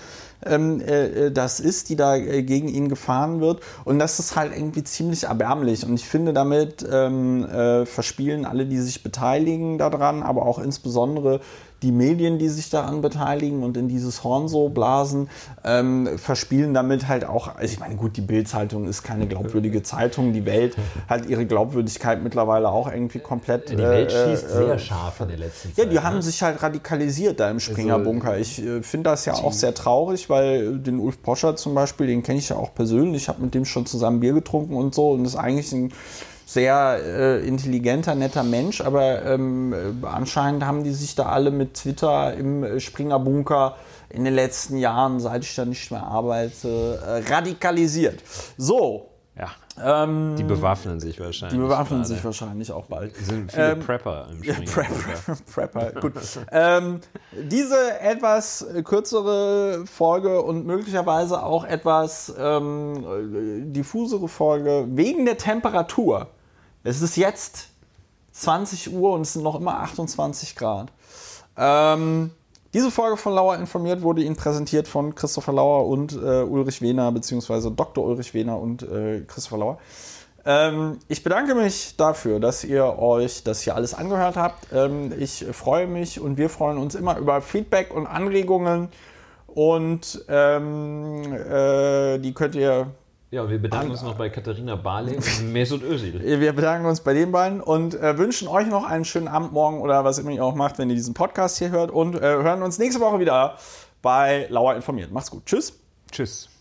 ähm, äh, das ist, die da äh, gegen ihn gefahren wird. Und das ist halt irgendwie ziemlich erbärmlich. Und ich finde, damit ähm, äh, verspielen alle, die sich beteiligen daran, aber auch insbesondere die Medien, die sich daran beteiligen und in dieses Horn so blasen, ähm, verspielen damit halt auch, also ich meine, gut, die Bild-Zeitung ist keine glaubwürdige Zeitung, die Welt hat ihre Glaubwürdigkeit mittlerweile auch irgendwie komplett... Die Welt äh, schießt äh, sehr scharf in der letzten Zeit. Ja, die haben ne? sich halt radikalisiert da im Springerbunker. Ich äh, finde das ja auch sehr traurig, weil den Ulf Poscher zum Beispiel, den kenne ich ja auch persönlich, ich habe mit dem schon zusammen Bier getrunken und so und das ist eigentlich ein sehr äh, intelligenter, netter Mensch, aber ähm, anscheinend haben die sich da alle mit Twitter im Springerbunker in den letzten Jahren, seit ich da nicht mehr arbeite, äh, radikalisiert. So, Ja, ähm, die bewaffnen sich wahrscheinlich. Die bewaffnen gerade. sich wahrscheinlich auch bald. Sind viele ähm, Prepper im Springen. Prepper, Prepper. Gut. ähm, diese etwas kürzere Folge und möglicherweise auch etwas ähm, diffusere Folge wegen der Temperatur. Es ist jetzt zwanzig Uhr und es sind noch immer achtundzwanzig Grad. Ähm, diese Folge von Lauer informiert wurde Ihnen präsentiert von Christopher Lauer und äh, Ulrich Wehner, beziehungsweise Doktor Ulrich Wehner und äh, Christopher Lauer. Ähm, ich bedanke mich dafür, dass ihr euch das hier alles angehört habt. Ähm, ich freue mich und wir freuen uns immer über Feedback und Anregungen und ähm, äh, die könnt ihr... Ja, wir bedanken uns noch bei Katharina Barley und Mesut Özil. Wir bedanken uns bei den beiden und äh, wünschen euch noch einen schönen Abend, morgen oder was immer ihr auch macht, wenn ihr diesen Podcast hier hört. Und äh, hören uns nächste Woche wieder bei Lauer informiert. Macht's gut. Tschüss. Tschüss.